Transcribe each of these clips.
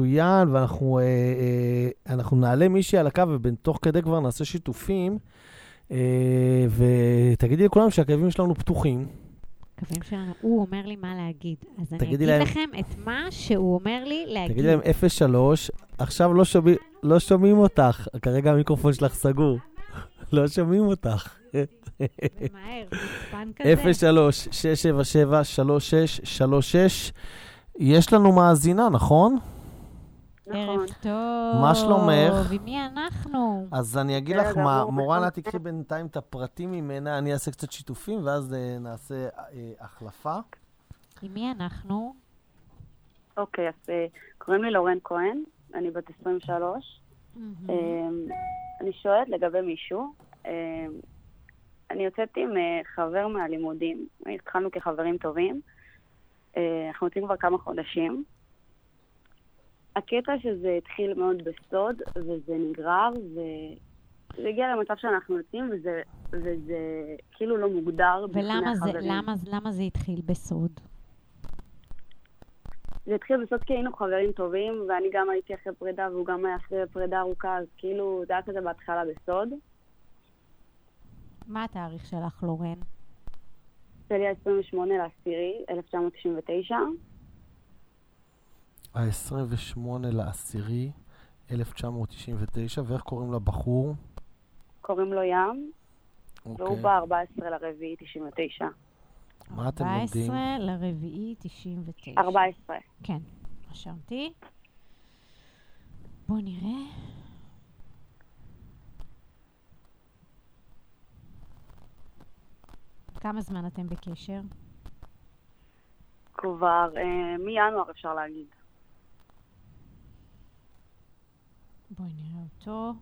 מצוין, ואנחנו נעלה מישהי על הקו, ובתוך כדי כבר נעשה שיתופים, ותגידי לכולם שהקווים שלנו פתוחים. הקווים שלנו, הוא אומר לי מה להגיד, אז אני אגיד לכם את מה שהוא אומר לי להגיד. תגידי להם 03, עכשיו לא שומעים אותך, כרגע המיקרופון שלך סגור. לא שומעים אותך. מהר, מספן כזה. 03-677-3636. יש לנו מאזינה, נכון? ערב טוב. מה שלומך? ומי אנחנו? אז אני אגיד לך מה, מורן, את תקחי בינתיים את הפרטים ממנה, אני אעשה קצת שיתופים, ואז נעשה החלפה. עם מי אנחנו? אוקיי, אז קוראים לי לורן כהן, אני בת 23. אני שואלת לגבי מישהו. אני יוצאת עם חבר מהלימודים, התחלנו כחברים טובים, אנחנו יוצאים כבר כמה חודשים. הקטע שזה התחיל מאוד בסוד, וזה נגרר, וזה הגיע למצב שאנחנו יוצאים, וזה כאילו לא מוגדר בפני החברים. ולמה זה התחיל בסוד? זה התחיל בסוד כי היינו חברים טובים, ואני גם הייתי אחרי פרידה, והוא גם היה אחרי פרידה ארוכה, אז כאילו זה היה כזה בהתחלה בסוד. מה התאריך שלך, לורן? זה לי 28/10/1999. 28/10/1999, ואיך קוראים לבחור? קוראים לו ים, והוא ב14/4/99. מה אתם יודעים? 14/4/99. 14. כן, רשמתי. בוא נראה. כמה זמן אתם בקשר? כבר מינואר אפשר להגיד. בואי נראה אותו.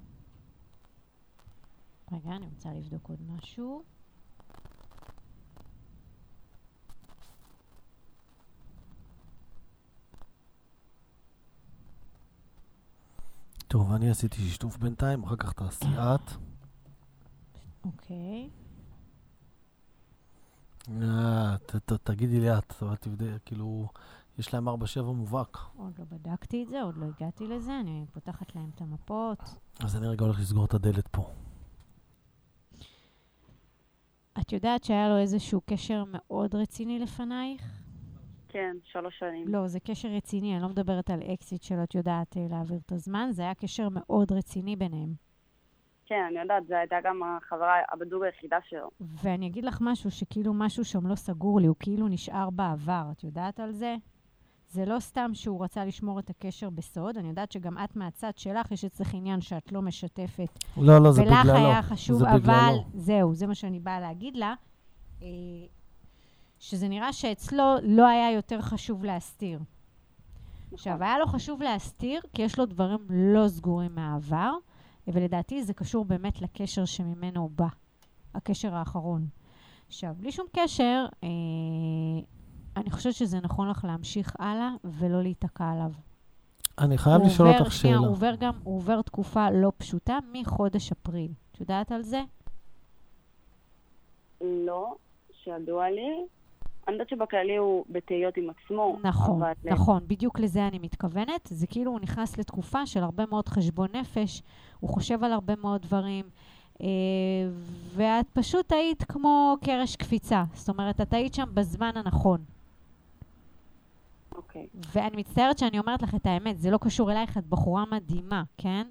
רגע, אני רוצה לבדוק עוד משהו. טוב, אני עשיתי שיתוף בינתיים, אחר כך תעשיית. אוקיי. תגידי לי את, כאילו, יש להם 4/7 מובהק. עוד לא בדקתי את זה, עוד לא הגעתי לזה, אני פותחת להם את המפות. אז אני רגע הולך לסגור את הדלת פה. את יודעת שהיה לו איזשהו קשר מאוד רציני לפנייך? כן, 3 שנים. לא, זה קשר רציני, אני לא מדברת על אקסיט שלא את יודעת להעביר את הזמן, זה היה קשר מאוד רציני ביניהם. כן, אני יודעת, זה הייתה גם החברה, הבדוג היחידה שלו. ואני אגיד לך משהו שכאילו משהו שם לא סגור לי, הוא כאילו נשאר בעבר, את יודעת על זה? זה לא סתם שהוא רצה לשמור את הקשר בסוד, אני יודעת שגם את מהצד שלך יש אצלך עניין שאת לא משתפת. לא, זה בגללו. ולך היה חשוב, אבל זהו, זה מה שאני באה להגיד לה, שזה נראה שאצלו לא היה יותר חשוב להסתיר. עכשיו, היה לו חשוב להסתיר, כי יש לו דברים לא סגורים מהעבר, ולדעתי זה קשור באמת לקשר שממנו הוא בא, הקשר האחרון. עכשיו, בלי שום קשר, אני חושבת שזה נכון לך להמשיך הלאה ולא להיתקע עליו. אני חייב לשאול אותך שאלה. הוא עובר גם, הוא עובר תקופה לא פשוטה מחודש אפריל. את יודעת על זה? לא, שידוע לי. אני יודעת שבכללי הוא בתהיות עם עצמו. נכון, נכון. בדיוק לזה אני מתכוונת. זה כאילו הוא נכנס לתקופה של הרבה מאוד חשבון נפש. הוא חושב על הרבה מאוד דברים. ואת פשוט היית כמו קרש קפיצה. זאת אומרת, את היית שם בזמן הנכון. אוקיי. ואני מצטערת שאני אומרת לך את האמת. זה לא קשור אלייך, את בחורה מדהימה, כן?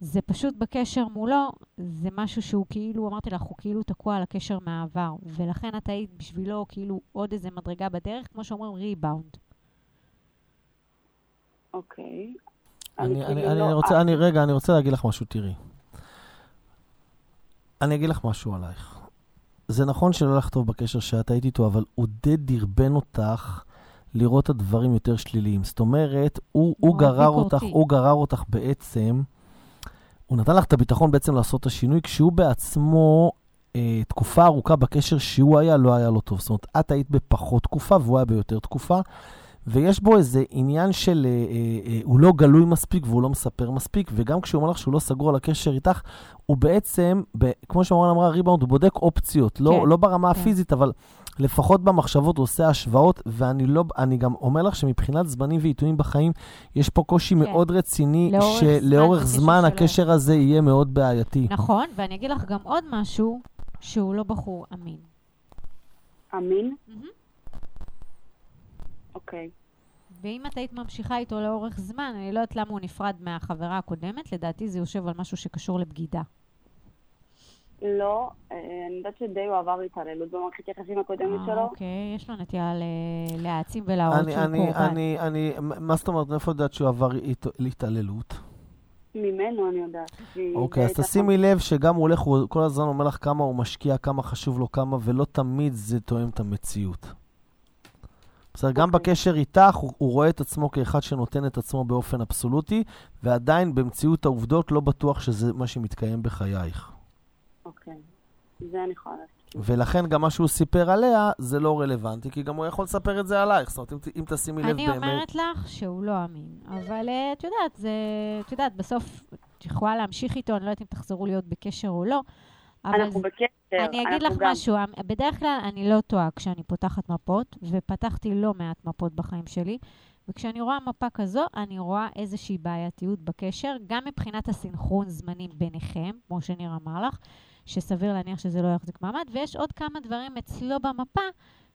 זה פשוט בקשר מולו, זה משהו שהוא כאילו, אמרתי לך, הוא כאילו תקוע על הקשר מהעבר, ולכן את היית בשבילו כאילו עוד איזה מדרגה בדרך, כמו שאומרים ריבאונד. אוקיי. אני רוצה להגיד לך משהו, תראי. אני אגיד לך משהו עלייך. זה נכון שלא לך טוב בקשר שאת היית איתו, אבל הוא די דרבן אותך לראות את הדברים יותר שליליים. זאת אומרת, הוא גרר אותך בעצם, הוא נתן לך את הביטחון בעצם לעשות את השינוי, כשהוא בעצמו תקופה ארוכה בקשר שהוא היה, לא היה לו טוב. זאת אומרת, את היית בפחות תקופה, והוא היה ביותר תקופה, ויש בו איזה עניין של, הוא לא גלוי מספיק, והוא לא מספר מספיק, וגם כשהוא אומר לך שהוא לא סגור על הקשר איתך, הוא בעצם, כמו שמורן אמרה, ריבאונד, הוא בודק אופציות, לא ברמה הפיזית, אבל לפחות במחשבות הוא עושה השוואות, ואני גם אומר לך שמבחינת זמנים ועיתויים בחיים, יש פה קושי מאוד רציני, שלאורך זמן הקשר הזה יהיה מאוד בעייתי. נכון, ואני אגיד לך גם עוד משהו, שהוא לא בחור אמין. אמין? אוקיי. ואם את היית ממשיכה איתו לאורך זמן, אני לא יודעת למה הוא נפרד מהחברה הקודמת, לדעתי זה יושב על משהו שקשור לבגידה. לא, אני יודעת שדי הוא עבר התעללות במערכת יחסים הקודמת שלו. אוקיי, יש לו נטייה להעצים ולהראות שהוא קורבן. מה זאת אומרת, איפה יודעת שהוא עבר להתעללות? ממנו אני יודעת. אוקיי, אז תשימי לב שגם הוא הולך, הוא כל הזמן אומר לך כמה הוא משקיע, כמה חשוב לו, כמה, ולא תמיד זה תואם את המציאות. בסדר, גם בקשר איתך הוא רואה את עצמו כאחד שנותן את עצמו באופן אבסולוטי, ועדיין במציאות העובדות לא בטוח שזה מה שמתקיים בחייך. אוקיי, זה אני יכולה להסכים. ולכן גם מה שהוא סיפר עליה זה לא רלוונטי, כי גם הוא יכול לספר את זה עלייך. זאת אומרת, אם תשימי לב באמת... אני אומרת לך שהוא לא אמין, אבל את יודעת, זה... את יודעת, בסוף יכולה להמשיך איתו, אני לא יודעת אם תחזרו להיות בקשר או לא, אנחנו בקשר. אני אגיד לך משהו, בדרך כלל אני לא טועה כשאני פותחת מפות, ופתחתי לא מעט מפות בחיים שלי, וכשאני רואה מפה כזו, אני רואה איזושהי בעייתיות בקשר, גם מבחינת הסינכרון זמנים ביניכם, כמו שניר אמר לך, שסביר להניח שזה לא יחזיק מעמד, ויש עוד כמה דברים אצלו במפה,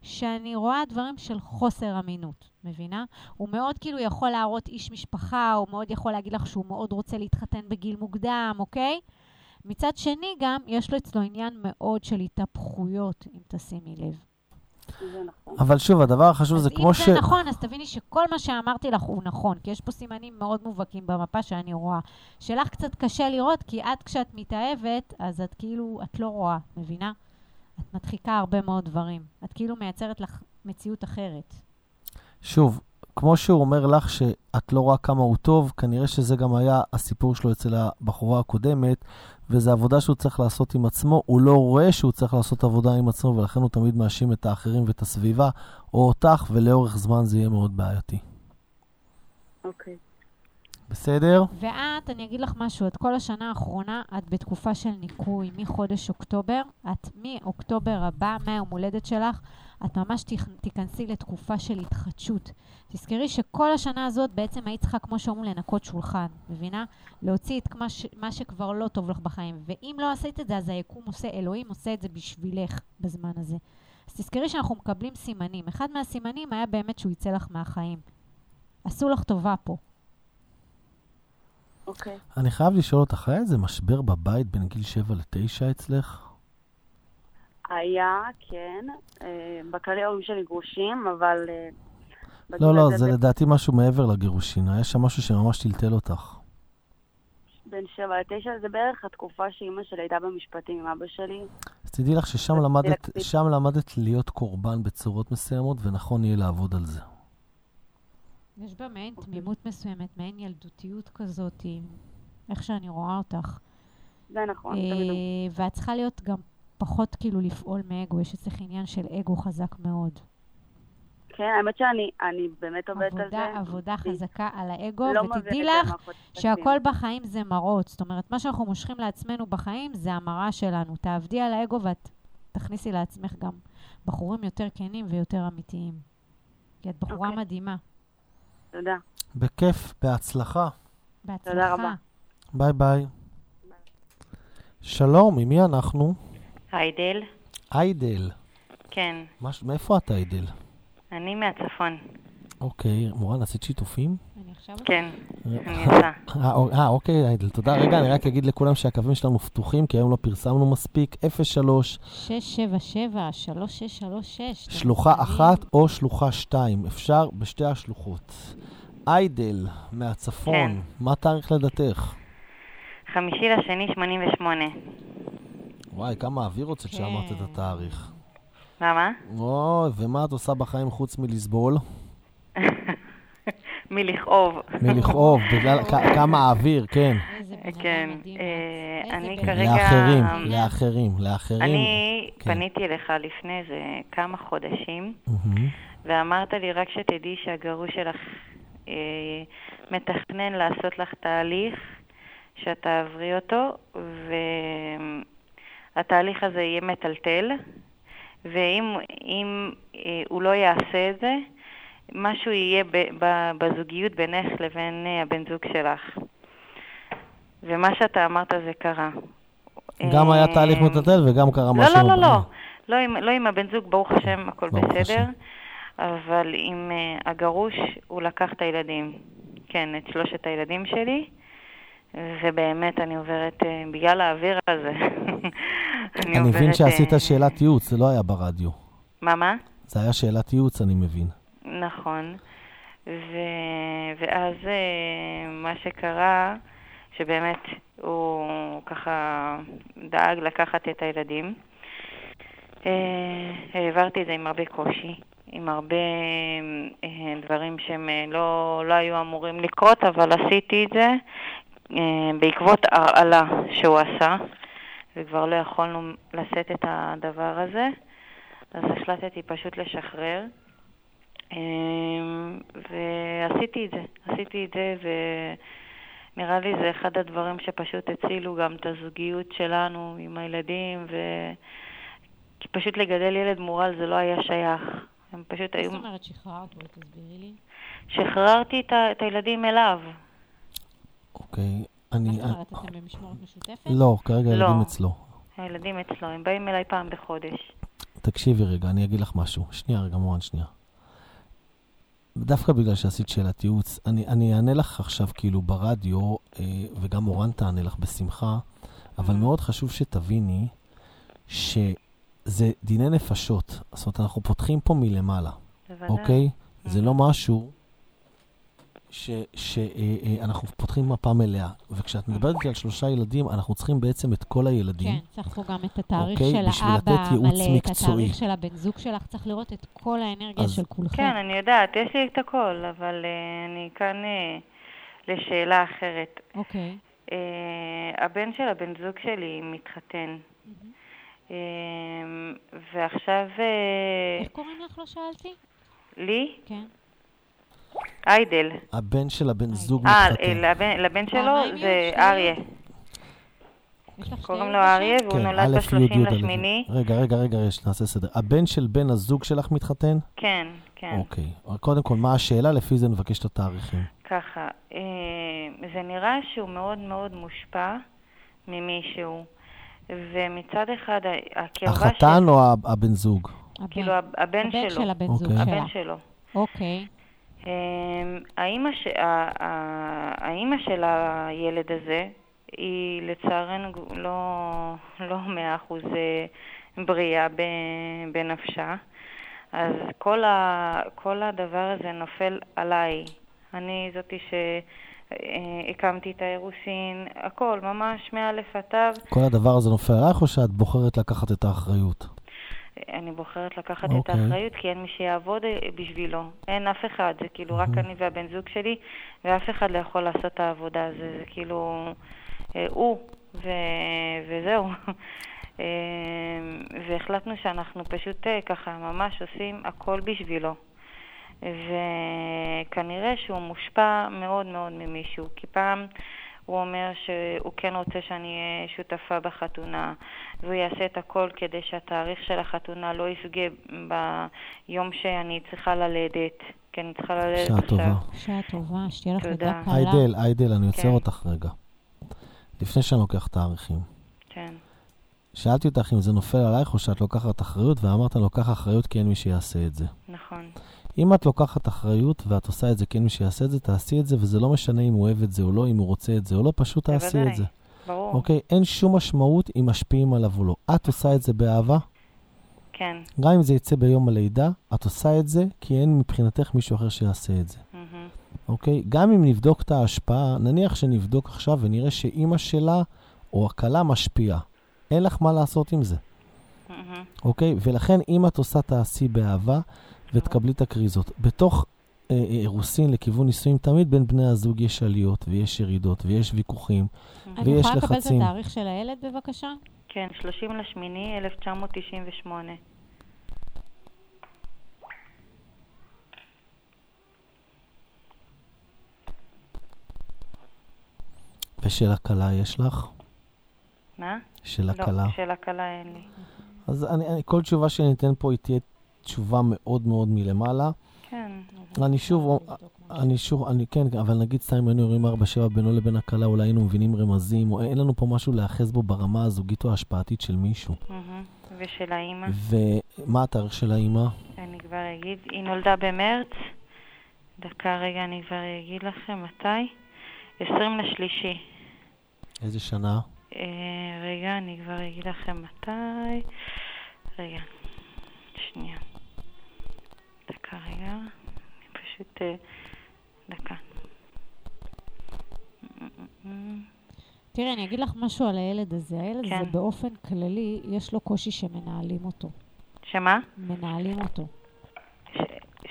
שאני רואה דברים של חוסר אמינות, מבינה? הוא מאוד כאילו יכול להראות איש משפחה, הוא מאוד יכול להגיד לך שהוא מאוד רוצה להתחתן בגיל מוקדם, אוקיי? מצד שני גם יש לו אצלו עניין מאוד של התהפכויות, אם תשימי לב. אבל שוב, הדבר החשוב זה כמו ש... אם זה נכון, אז תביני שכל מה שאמרתי לך הוא נכון, כי יש פה סימנים מאוד מובהקים במפה שאני רואה. שלך קצת קשה לראות, כי את כשאת מתאהבת, אז את כאילו, את לא רואה, מבינה? את מדחיקה הרבה מאוד דברים. את כאילו מייצרת לך מציאות אחרת. שוב, כמו שהוא אומר לך שאת לא רואה כמה הוא טוב, כנראה שזה גם היה הסיפור שלו אצל הבחורה הקודמת, וזו עבודה שהוא צריך לעשות עם עצמו, הוא לא רואה שהוא צריך לעשות עבודה עם עצמו, ולכן הוא תמיד מאשים את האחרים ואת הסביבה, או אותך, ולאורך זמן זה יהיה מאוד בעייתי. אוקיי. בסדר? ואת, אני אגיד לך משהו, את כל השנה האחרונה, את בתקופה של ניקוי, מחודש אוקטובר, את מאוקטובר הבא, מהיום הולדת שלך, את ממש תיכנסי לתקופה של התחדשות. תזכרי שכל השנה הזאת בעצם היית צריכה, כמו שאומרים, לנקות שולחן, מבינה? להוציא את מה שכבר לא טוב לך בחיים. ואם לא עשית את זה, אז היקום עושה, אלוהים עושה את זה בשבילך בזמן הזה. אז תזכרי שאנחנו מקבלים סימנים. אחד מהסימנים היה באמת שהוא יצא לך מהחיים. עשו לך טובה פה. אוקיי. אני חייב לשאול אותך, היה איזה משבר בבית בין גיל 7 ל-9 אצלך? היה, כן. בכלל ההורים שלי גרושים, אבל... לא, זה לדעתי משהו מעבר לגירושין. היה שם משהו שממש טלטל אותך. בין 7 ל-9 זה בערך התקופה שאימא שלי הייתה במשפטים עם אבא שלי. אז תדעי לך ששם למדת להיות קורבן בצורות מסוימות, ונכון יהיה לעבוד על זה. יש בה מעין תמימות מסוימת, מעין ילדותיות כזאת, איך שאני רואה אותך. זה נכון. ואת צריכה להיות גם פחות כאילו לפעול מאגו, יש אצלך עניין של אגו חזק מאוד. כן, האמת שאני באמת עובדת על זה. עבודה חזקה על האגו, ותדעי לך שהכל בחיים זה מראות. זאת אומרת, מה שאנחנו מושכים לעצמנו בחיים זה המראה שלנו. תעבדי על האגו ואת תכניסי לעצמך גם בחורים יותר כנים ויותר אמיתיים. כי את בחורה מדהימה. תודה. בכיף, בהצלחה. תודה רבה. ביי ביי. שלום, עם מי אנחנו? איידל. איידל. כן. מאיפה את איידל? אני מהצפון. אוקיי, מורן, עשית שיתופים? אני עכשיו... כן, אני עושה. אוקיי, איידל, תודה. רגע, אני רק אגיד לכולם שהקווים שלנו פתוחים, כי היום לא פרסמנו מספיק. 03-677-3636. שלוחה אחת או שלוחה 2. אפשר בשתי השלוחות. איידל, מהצפון. מה תאריך לדעתך? 5/2/88. וואי, כמה אוויר רוצה שאמרת את התאריך. מה? אוי, ומה את עושה בחיים חוץ מלסבול? מלכאוב. מלכאוב, בגלל כמה אוויר, כן. כן, אני כרגע... לאחרים. אני פניתי לך לפני זה כמה חודשים, ואמרת לי רק שתדעי שהגרוש שלך מתכנן לעשות לך תהליך, שאתה עברי אותו, והתהליך הזה יהיה מטלטל, ואם הוא לא יעשה את זה, משהו יהיה בזוגיות בינך לבין הבן זוג שלך. ומה שאתה אמרת זה קרה. גם היה תהליך מטלטל וגם קרה משהו. לא, לא, לא. לא עם הבן זוג, ברוך השם, הכל בסדר. אבל עם הגרוש, הוא לקח את הילדים. כן, את שלושת הילדים שלי. ובאמת אני עוברת, בגלל האוויר הזה. אני מבין שעשית שאלת ייעוץ, זה לא היה ברדיו. מה? זה היה שאלת ייעוץ, אני מבין. נכון. ואז מה שקרה, שבאמת הוא ככה דאג לקחת את הילדים. העברתי את זה עם הרבה קושי, עם הרבה דברים שהם לא היו אמורים לקרות, אבל עשיתי את זה בעקבות הרעלה שהוא עשה, וכבר לא יכולנו לשאת את הדבר הזה, אז החלטתי פשוט לשחרר. ועשיתי את זה, ונראה לי זה אחד הדברים שפשוט הצילו גם את הזוגיות שלנו עם הילדים, כי פשוט לגדל ילד מורל זה לא היה שייך. הם פשוט היו... מה זאת אומרת שחררת? בואי תסבירי לי. שחררתי את הילדים אליו. אוקיי, אני... מה זאת אומרת, אתם במשמורת משותפת? לא, כרגע הילדים אצלו. הילדים אצלו, הם באים אליי פעם בחודש. תקשיבי רגע, אני אגיד לך משהו. שנייה רגע, מורן, שנייה. דווקא בגלל שעשית שאלת ייעוץ, אני אענה לך עכשיו כאילו ברדיו, וגם מורן תענה לך בשמחה, אבל מאוד חשוב שתביני שזה דיני נפשות. זאת אומרת, אנחנו פותחים פה מלמעלה. אוקיי? זה לא משהו שאנחנו פותחים מפה מלאה. וכשאת מדברת על שלושה ילדים, אנחנו צריכים בעצם את כל הילדים. כן, צריך גם את התאריך של האבא מלא, את התאריך של הבן זוג שלך, צריך לראות את כל האנרגיה של כולכם. כן, אני יודעת, יש לי את הכל, אבל אני כאן לשאלה אחרת. אוקיי. הבן של הבן זוג שלי מתחתן. ועכשיו... איך קוראים לך לא שאלתי? לי? כן. איידל. הבן של הבן זוג מתחתן. לבן שלו זה אריה. קוראים לו אריה והוא נולד ב-30/8. רגע, נעשה סדר. הבן של בן הזוג שלך מתחתן? כן, כן. אוקיי. קודם כל, מה השאלה? לפי זה נבקש את התאריכים. ככה. זה נראה שהוא מאוד מאוד מושפע ממישהו. ומצד אחד החתן או הבן זוג? כאילו הבן שלו. הבן שלו. אוקיי. האמא של הילד הזה היא לצערנו לא 100% בריאה בנפשה, אז כל הדבר הזה נופל עליי. אני זאתי שהקמתי את האירוסין, הכל ממש מאלף עד תו. כל הדבר הזה נופל עלייך או שאת בוחרת לקחת את האחריות? אני בוחרת לקחת את האחריות, כי אין מי שיעבוד בשבילו. אין אף אחד, זה כאילו רק אני והבן זוג שלי, ואף אחד לא יכול לעשות את העבודה הזו, זה כאילו הוא, וזהו. והחלטנו שאנחנו פשוט ככה ממש עושים הכל בשבילו. וכנראה שהוא מושפע מאוד מאוד ממישהו, כי פעם... הוא אומר שהוא כן רוצה שאני אהיה שותפה בחתונה, והוא יעשה את הכל כדי שהתאריך של החתונה לא יפגע ביום שאני צריכה ללדת. כי אני צריכה ללדת עכשיו. שעה טובה, שתהיה לך רגע קלה. איידל, אני יוצר אותך רגע. לפני שאני לוקח תאריכים. כן. שאלתי אותך אם זה נופל עלייך או שאת לוקחת אחריות, ואמרת אני לוקח אחריות כי אין מי שיעשה את זה. נכון. אם את לוקחת אחריות ואת עושה את זה, כן מי שיעשה את זה, תעשי את זה, וזה לא משנה אם הוא אוהב את זה או לא, אם הוא רוצה את זה או לא, פשוט תעשי את זה. ברור. אוקיי, אין שום משמעות אם משפיעים עליו או לא. את עושה את זה באהבה? כן. גם אם זה יצא ביום הלידה, את עושה את זה, כי אין מבחינתך מישהו אחר שיעשה את זה. אוקיי? גם אם נבדוק את ההשפעה, נניח שנבדוק עכשיו ונראה שאימא שלה או הכלה משפיעה. אין לך מה לעשות עם זה. אוקיי? ולכן, אם את עושה, תעשי באהבה, ותקבלי את הקריזות. בתוך אירוסין לכיוון נישואים, תמיד בין בני הזוג יש עליות, ויש ירידות, ויש ויכוחים, ויש לחצים. אני יכולה לקבל את התאריך של הילד, בבקשה? כן, 30/8/1998. ושל הקלה יש לך? מה? של הקלה. לא, של הקלה אין לי. אז כל תשובה שניתן פה היא תהיה תשובה מאוד מאוד מלמעלה. כן. אני כן, אבל נגיד סתם היינו יורים 4-7 בינו לבין הקלה, אולי היינו מבינים רמזים, או אין לנו פה משהו להיחס בו ברמה הזוגית או ההשפעתית של מישהו. ושל האימא. ומה התאריך של האימא? אני כבר אגיד, היא נולדה במרץ, דקה רגע אני כבר אגיד לכם מתי, 20/3. איזה שנה? רגע, אני כבר אגיד לכם מתי, רגע, שנייה, דקה רגע, אני פשוט, דקה. תראה, אני אגיד לך משהו על הילד הזה, הילד הזה באופן כללי, יש לו קושי שמנהלים אותו. שמה? מנהלים אותו.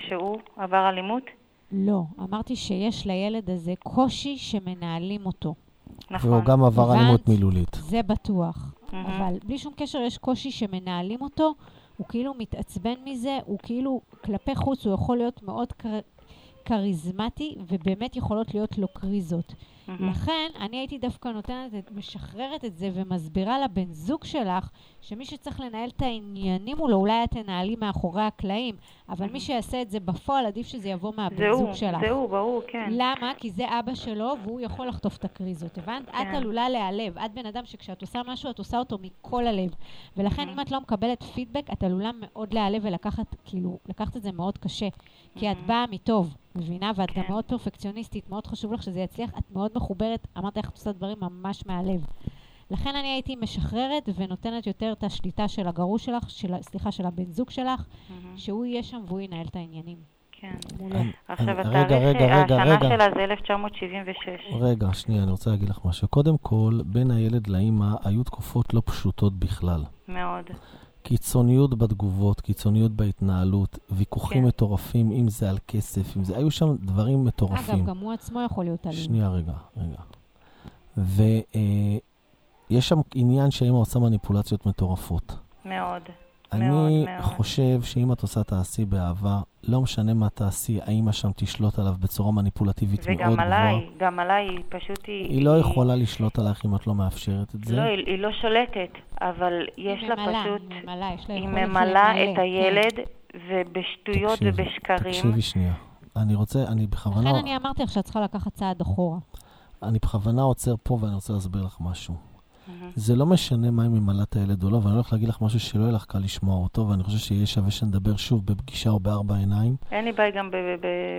שהוא עבר אלימות? לא, אמרתי שיש לילד הזה קושי שמנהלים אותו. נכון. והוא גם עבר אלימות מילולית. זה בטוח. אבל בלי שום קשר יש קושי שמנהלים אותו, הוא כאילו מתעצבן מזה, הוא כאילו כלפי חוץ, הוא יכול להיות מאוד כריזמטי, ובאמת יכולות להיות לו קריזות. לכן אני הייתי דווקא משחררת את זה ומסבירה לבן זוג שלך, שמי שצריך לנהל את העניינים הוא לא, אולי את תנהלי מאחורי הקלעים, אבל מי שיעשה את זה בפועל עדיף שזה יבוא מהבן זוג שלך. זהו, ברור, כן. למה? כי זה אבא שלו והוא יכול לחטוף את הקריזות, הבנת? את עלולה להיעלב, את בן אדם שכשאת עושה משהו את עושה אותו מכל הלב, ולכן אם את לא מקבלת פידבק את עלולה מאוד להיעלב ולקחת, כאילו, לקחת את זה מאוד קשה, כי את באה מטוב. מבינה, ואת גם מאוד פרפקציוניסטית, מאוד חשוב לך שזה יצליח, את מאוד מחוברת, אמרת איך את עושה דברים ממש מהלב. לכן אני הייתי משחררת ונותנת יותר את השליטה של הגרוש שלך, סליחה, של הבן זוג שלך, שהוא יהיה שם והוא ינהל את העניינים. כן. עכשיו, התאריך, השנה שלה זה 1976. רגע, שנייה, אני רוצה להגיד לך משהו. קודם כל, בין הילד לאמא היו תקופות לא פשוטות בכלל. מאוד. קיצוניות בתגובות, קיצוניות בהתנהלות, ויכוחים מטורפים, אם זה על כסף, אם זה... היו שם דברים מטורפים. אגב, גם הוא עצמו יכול להיות עלים. שנייה, רגע. ויש שם עניין שהאמא עושה מניפולציות מטורפות. מאוד. אני חושב שאם את עושה תעשי באהבה, לא משנה מה תעשי, האמא שם תשלוט עליו בצורה מניפולטיבית מאוד גבוהה. וגם עליי, גם עליי, פשוט היא... היא לא יכולה לשלוט עליך אם את לא מאפשרת את זה. לא, היא לא שולטת, אבל יש לה פשוט... היא ממלאה את הילד, ובשטויות ובשקרים. תקשיבי שנייה. אני רוצה, אני בכוונה... לכן אני אמרתי לך שאת צריכה לקחת צעד אחורה. אני בכוונה עוצר פה ואני רוצה להסביר לך משהו. זה לא משנה מה היא ממלאת הילד או לא, ואני הולך להגיד לך משהו שלא יהיה לך קל לשמוע אותו, ואני חושב שיהיה שווה שנדבר שוב בפגישה או בארבע עיניים. אין לי בעיה גם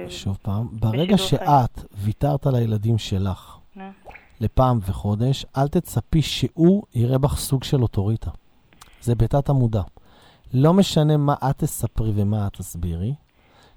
שוב פעם. ברגע שאת ויתרת על הילדים שלך לפעם וחודש, אל תצפי שהוא יראה בך סוג של אוטוריטה. זה בתת המודע. לא משנה מה את תספרי ומה את תסבירי.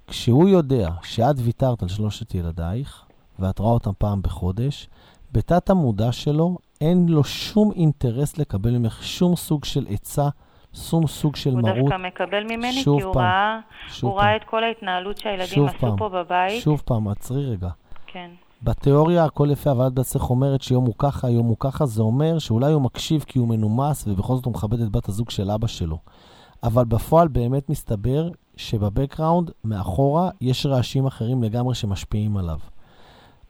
כשהוא יודע שאת ויתרת על 3 ילדייך, ואת רואה אותם פעם בחודש, בתת המודע שלו, אין לו שום אינטרס לקבל ממך שום סוג של עצה, שום סוג של מרות. הוא דווקא מקבל ממני כי הוא ראה את כל ההתנהלות שהילדים עשו פה בבית. שוב פעם, עצרי רגע. כן. בתיאוריה הכל יפה, אבל דצח אומרת שיום הוא ככה, יום הוא ככה, זה אומר שאולי הוא מקשיב כי הוא מנומס ובכל זאת הוא מכבד את בת הזוג של אבא שלו. אבל בפועל באמת מסתבר שבבקראונד, מאחורה, יש רעשים אחרים לגמרי שמשפיעים עליו.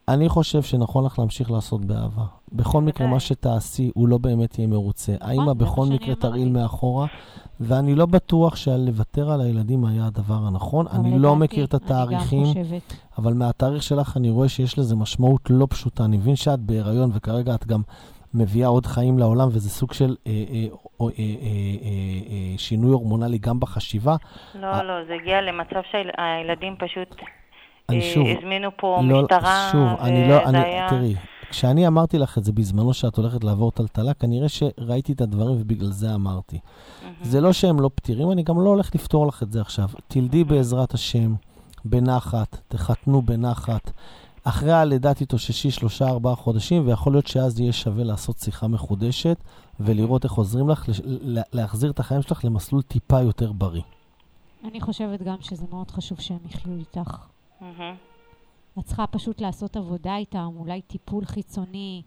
אני חושב שנכון לך להמשיך לעשות באהבה. בכל מקרה מה שתעשי הוא לא באמת יהיה מרוצה. האמא בכל מקרה תרעיל מאחורה, ואני לא בטוח שלוותר על הילדים היה הדבר הנכון. אני לא מכיר את התאריכים, אבל מהתאריך שלך אני רואה שיש לזה משמעות לא פשוטה. אני מבין שאת בהיריון וכרגע את גם מביאה עוד חיים לעולם, וזה סוג של שינוי הורמונלי גם בחשיבה. לא, לא, זה הגיע למצב שהילדים פשוט... הזמינו פה משטרה, וזה היה... תראי, כשאני אמרתי לך את זה בזמנו שאת הולכת לעבור טלטלה, כנראה שראיתי את הדברים ובגלל זה אמרתי. זה לא שהם לא פתירים, אני גם לא הולך לפתור לך את זה עכשיו. תלדי בעזרת השם, בנחת, תחתנו בנחת. אחרי הלידה תתאוששי 3-4 חודשים, ויכול להיות שאז יהיה שווה לעשות שיחה מחודשת, ולראות איך עוזרים לך להחזיר את החיים שלך למסלול טיפה יותר בריא. אני חושבת גם שזה מאוד חשוב שהם יחיו איתך. את צריכה פשוט לעשות עבודה איתם, אולי טיפול חיצוני.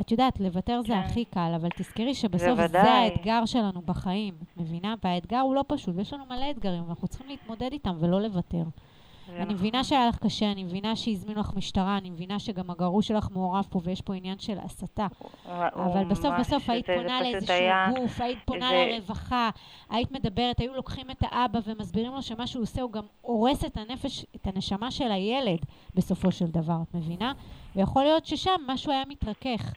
את יודעת, לוותר זה הכי קל, אבל תזכרי שבסוף זה האתגר שלנו בחיים, מבינה? והאתגר הוא לא פשוט, ויש לנו מלא אתגרים, ואנחנו צריכים להתמודד איתם ולא לוותר. אני מבינה שהיה לך קשה, אני מבינה שהזמינו לך משטרה, אני מבינה שגם הגרוש שלך מעורב פה ויש פה עניין של הסתה. אבל בסוף היית פונה לאיזשהו גוף, היית פונה לרווחה, היית מדברת, היו לוקחים את האבא ומסבירים לו שמה שהוא עושה הוא גם הורס את הנפש, את הנשמה של הילד בסופו של דבר, את מבינה? ויכול להיות ששם משהו היה מתרכך.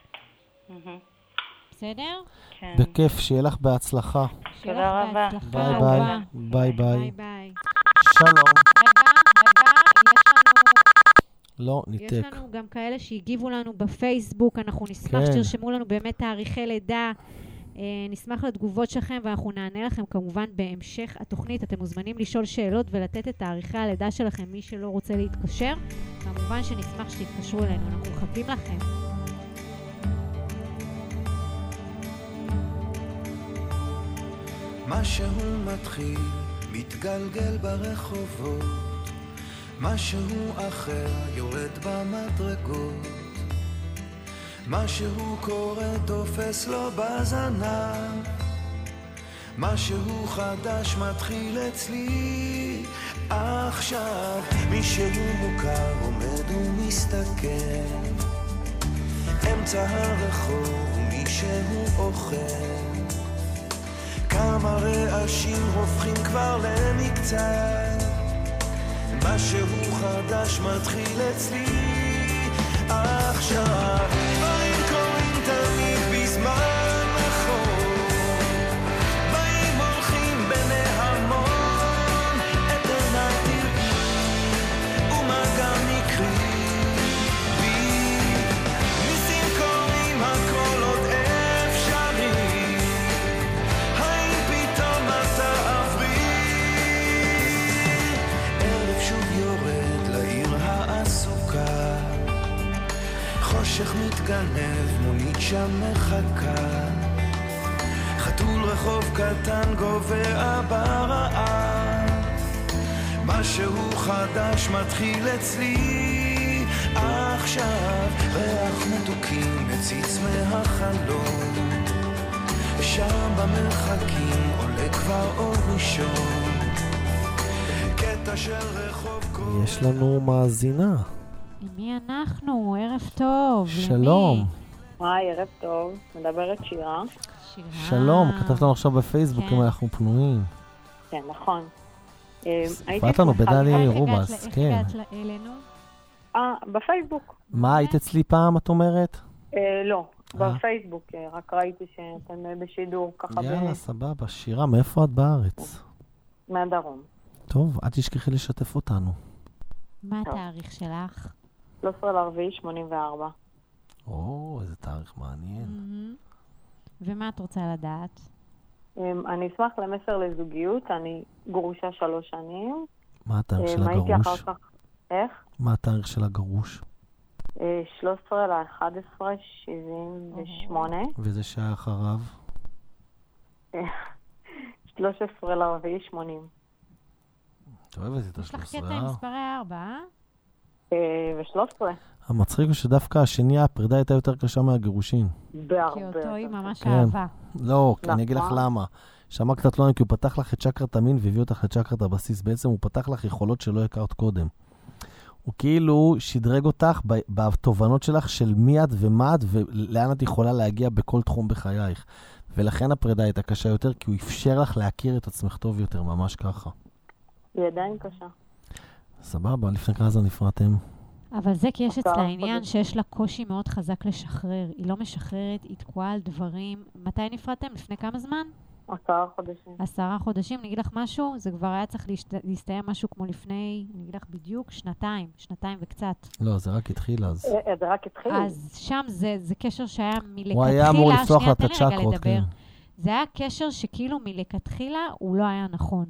בסדר? כן. בכיף, שיהיה לך בהצלחה. תודה רבה. ביי ביי. ביי ביי. שלום. לא, ניתק. יש לנו גם כאלה שהגיבו לנו בפייסבוק, אנחנו נשמח שתרשמו לנו באמת תאריכי לידה, נשמח לתגובות שלכם ואנחנו נענה לכם כמובן בהמשך התוכנית. אתם מוזמנים לשאול שאלות ולתת את תאריכי הלידה שלכם, מי שלא רוצה להתקשר, כמובן שנשמח שתתקשרו אלינו, אנחנו מחכים לכם. מה שהוא מתחיל, מתגלגל ברחובות, מה שהוא אחר, יורד במדרגות, מה שהוא קורא, תופס לו בזנב, מה שהוא חדש, מתחיל אצלי עכשיו. מי שהוא מוכר, עומד ומסתכל, אמצע הרחוב, מי שהוא אוכל, כמה רעשים הופכים כבר למקצת, מה שהוא חדש מתחיל אצלי עכשיו. דברים קוראים תמיד בזמן נכון, באים הולכים בנהמון, את הנתיב ומה גם יקרים. חושך מתגנב, מונית שם מחכה, חתול רחוב קטן גובע ברעה, משהו חדש מתחיל אצלי עכשיו. ריח מתוקים מציץ מהחלום, שם במרחקים עולה כבר עוד ראשון, קטע של רחוב קורא. יש לנו מאזינה. מי אנחנו? ערב טוב. שלום. היי, ערב טוב. מדברת שירה. שלום, כתבת לנו עכשיו בפייסבוק אם אנחנו פנויים. כן, נכון. ספרת לנו בדלי רובס, כן. איך הגעת אלינו? בפייסבוק. מה, היית אצלי פעם, את אומרת? לא, בפייסבוק. רק ראיתי שאתם בשידור ככה. יאללה, סבבה. שירה, מאיפה את בארץ? מהדרום. טוב, את תשכחי לשתף אותנו. מה התאריך שלך? 13/4/84. או, איזה תאריך מעניין. ומה את רוצה לדעת? אני אשמח למסר לזוגיות, אני גרושה 3 שנים. מה התאריך של הגרוש? איך? מה התאריך של הגרוש? 13/11/78. וזה שעה אחריו? 13/4/80. יש לך קטע עם ספרי 4, ו13. המצחיק הוא שדווקא השני, הפרידה הייתה יותר קשה מהגירושין. כי אותו היא ממש אהבה. לא, אני אגיד לך למה. שמע קצת לא, כי הוא פתח לך את שקרת המין והביא אותך את שקרת הבסיס. בעצם הוא פתח לך יכולות שלא הכרת קודם. הוא כאילו שדרג אותך בתובנות שלך של מי את ומה את ולאן את יכולה להגיע בכל תחום בחייך. ולכן הפרידה הייתה קשה יותר, כי הוא אפשר לך להכיר את עצמך טוב יותר, ממש ככה. היא עדיין קשה. סבבה, לפני כזה נפרדתם. אבל זה כי יש אצלה עניין שיש לה קושי מאוד חזק לשחרר. היא לא משחררת, היא תקועה על דברים. מתי נפרדתם? לפני כמה זמן? 10 חודשים. 10 חודשים, נגיד לך משהו? זה כבר היה צריך להסתיים משהו כמו לפני, נגיד לך בדיוק, 2 וקצת. לא, זה רק התחיל אז. זה רק התחיל. אז שם זה קשר שהיה מלכתחילה. הוא היה אמור לפתוח לה את הצ'קרות. זה היה קשר שכאילו מלכתחילה הוא לא היה נכון.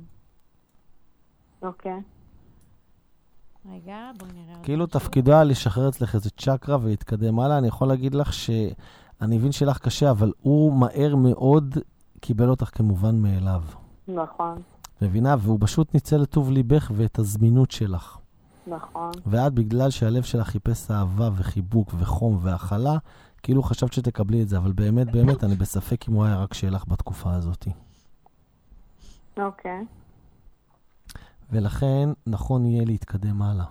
אוקיי. רגע, בואי נראה. כאילו תפקידה לשחרר אצלך איזה צ'קרה ולהתקדם הלאה. אני יכול להגיד לך שאני מבין שלך קשה, אבל הוא מהר מאוד קיבל אותך כמובן מאליו. נכון. מבינה? והוא פשוט ניצל את טוב ליבך ואת הזמינות שלך. נכון. ואת בגלל שהלב שלך חיפש אהבה וחיבוק וחום והאכלה, כאילו חשבת שתקבלי את זה, אבל באמת באמת אני בספק אם הוא היה רק שלך בתקופה הזאת. אוקיי. ולכן נכון יהיה להתקדם הלאה.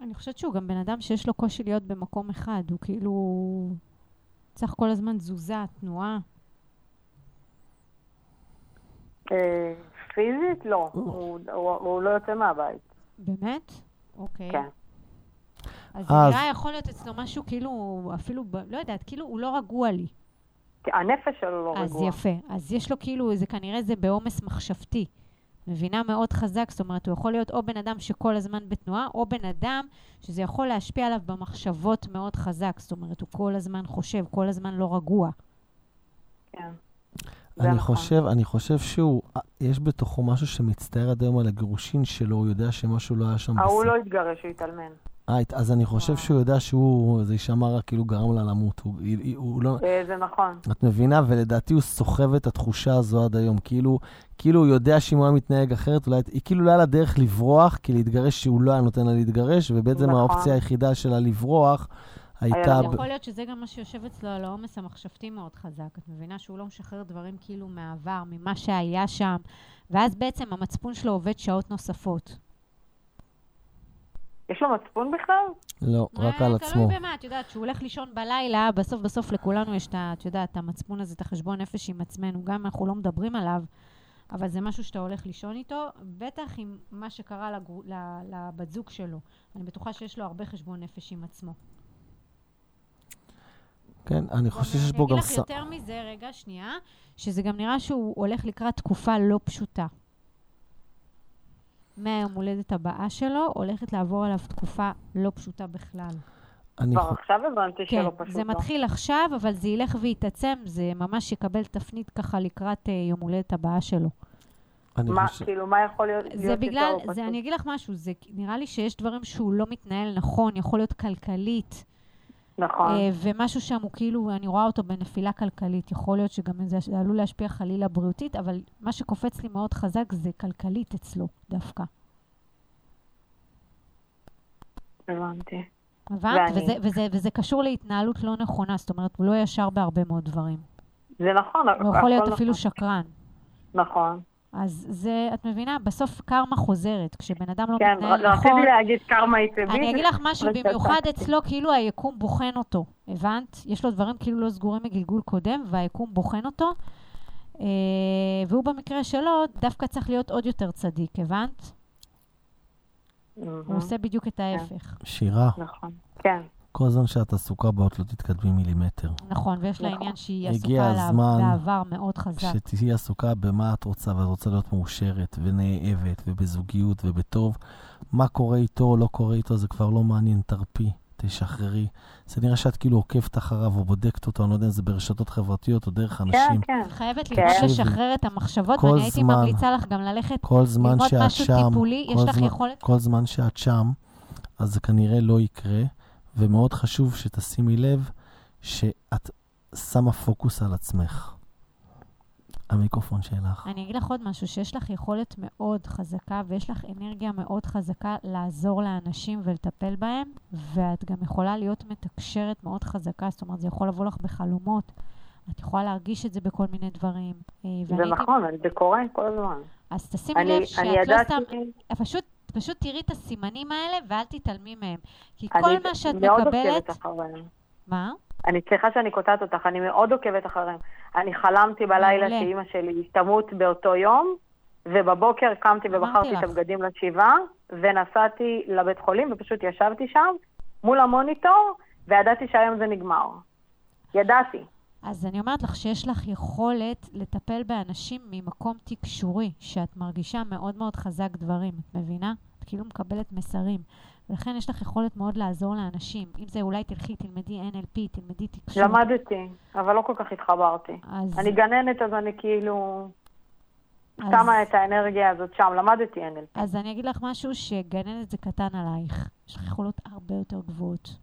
אני חושבת שהוא גם בן אדם שיש לו קושי להיות במקום אחד, הוא כאילו צריך כל הזמן תזוזה, תנועה. פיזית? לא, הוא לא יוצא מהבית. באמת? אוקיי. כן. אז נראה יכול להיות אצלו משהו כאילו, אפילו, לא יודעת, כאילו הוא לא רגוע לי. הנפש שלו לא רגוע. אז יפה, אז יש לו כאילו, זה כנראה זה באומס מחשבתי. מבינה מאוד חזק, זאת אומרת, הוא יכול להיות או בן אדם שכל הזמן בתנועה, או בן אדם שזה יכול להשפיע עליו במחשבות מאוד חזק, זאת אומרת, הוא כל הזמן חושב, כל הזמן לא רגוע. כן. אני חושב שהוא, יש בתוכו משהו שמצטער עד היום על הגירושין שלו, הוא יודע שמשהו לא היה שם בסדר. הוא לא התגרש, הוא התאלמן. אז אני חושב שהוא יודע שהוא, זה ישמע כאילו גרם לה למות. זה נכון. את מבינה, ולדעתי הוא סוחב את התחושה הזו עד היום. כאילו הוא יודע שאם הוא היה מתנהג אחרת, היא כאילו לא היה לה דרך לברוח, כי להתגרש שהוא לא היה נותן לה להתגרש, ובעצם האופציה היחידה שלה לברוח הייתה... יכול להיות שזה גם מה שיושב אצלו על העומס המחשבתי מאוד חזק. את מבינה שהוא לא משחרר דברים כאילו מהעבר, ממה שהיה שם, ואז בעצם המצפון שלו עובד שעות נוספות. יש לו מצפון בכלל? לא, רק על עצמו. תלוי במה, את יודעת, שהוא הולך לישון בלילה, בסוף לכולנו יש את יודעת, המצפון הזה, את החשבון נפש עם עצמנו, גם אנחנו לא מדברים עליו, אבל זה משהו שאתה הולך לישון איתו, בטח עם מה שקרה לבת זוג שלו. אני בטוחה שיש לו הרבה חשבון נפש עם עצמו. כן, אני חושב שיש בו גם... אני אגיד לך יותר מזה, רגע, שנייה, שזה גם נראה שהוא הולך לקראת תקופה לא פשוטה. מהיום הולדת הבאה שלו, הולכת לעבור עליו תקופה לא פשוטה בכלל. כבר עכשיו הבנתי שלא פשוט. זה מתחיל עכשיו, אבל זה ילך ויתעצם, זה ממש יקבל תפנית ככה לקראת יום הולדת הבאה שלו. כאילו, מה יכול להיות שלא פשוט? אני אגיד לך משהו, נראה לי שיש דברים שהוא לא מתנהל נכון, יכול להיות כלכלית. נכון. ומשהו שם הוא כאילו, אני רואה אותו בנפילה כלכלית, יכול להיות שגם זה עלול להשפיע חלילה בריאותית, אבל מה שקופץ לי מאוד חזק זה כלכלית אצלו דווקא. הבנתי. וזה קשור להתנהלות לא נכונה, זאת אומרת, הוא לא ישר בהרבה מאוד דברים. זה נכון. הוא יכול להיות אפילו שקרן. נכון. אז זה, את מבינה, בסוף קרמה חוזרת, כשבן אדם לא מתנהל נכון. כן, רציתי להגיד קרמה עיצבית. אני אגיד לך משהו, במיוחד אצלו, כאילו היקום בוחן אותו, הבנת? יש לו דברים כאילו לא סגורים מגלגול קודם, והיקום בוחן אותו, והוא במקרה שלו דווקא צריך להיות עוד יותר צדיק, הבנת? הוא עושה בדיוק את ההפך. שירה. נכון, כן. כל הזמן שאת עסוקה באות לא תתקדמי מילימטר. נכון, ויש לה עניין שהיא עסוקה לעבר מאוד חזק. שתהיה עסוקה במה את רוצה, ואת רוצה להיות מאושרת ונאהבת ובזוגיות ובטוב. מה קורה איתו או לא קורה איתו, זה כבר לא מעניין, תרפי, תשחררי. זה נראה שאת כאילו עוקבת אחריו או בודקת אותו, אני לא יודע אם זה ברשתות חברתיות או דרך אנשים. כן, כן. חייבת ללמוד לשחרר את המחשבות, ואני הייתי ממליצה לך גם ללכת ללמוד משהו טיפולי. יש לך יכולת? כל זמן שאת שם, אז זה כנראה לא יקרה. ומאוד חשוב שתשימי לב שאת שמה פוקוס על עצמך. המיקרופון שלך. אני אגיד לך עוד משהו, שיש לך יכולת מאוד חזקה, ויש לך אנרגיה מאוד חזקה לעזור לאנשים ולטפל בהם, ואת גם יכולה להיות מתקשרת מאוד חזקה, זאת אומרת, זה יכול לבוא לך בחלומות, את יכולה להרגיש את זה בכל מיני דברים. זה נכון, זה קורה כל הזמן. אז תשימי לב שאת לא סתם... פשוט תראי את הסימנים האלה ואל תתעלמי מהם. כי כל מה שאת מקבלת... מה? אני צריכה שאני קוטעת אותך, אני מאוד עוקבת אחריהם. אני חלמתי בלילה שאימא שלי תמות באותו יום, ובבוקר קמתי ובחרתי את הבגדים לשבעה, ונסעתי לבית חולים ופשוט ישבתי שם מול המוניטור, וידעתי שהיום זה נגמר. ידעתי. אז אני אומרת לך שיש לך יכולת לטפל באנשים ממקום תקשורי, שאת מרגישה מאוד מאוד חזק דברים, את מבינה? את כאילו מקבלת מסרים, ולכן יש לך יכולת מאוד לעזור לאנשים. אם זה אולי תלכי, תלמדי NLP, תלמדי תקשור. למדתי, אבל לא כל כך התחברתי. אז... אני גננת, אז אני כאילו... אז... שמה את האנרגיה הזאת שם, למדתי NLP. אז אני אגיד לך משהו שגננת זה קטן עלייך. יש לך יכולות הרבה יותר גבוהות.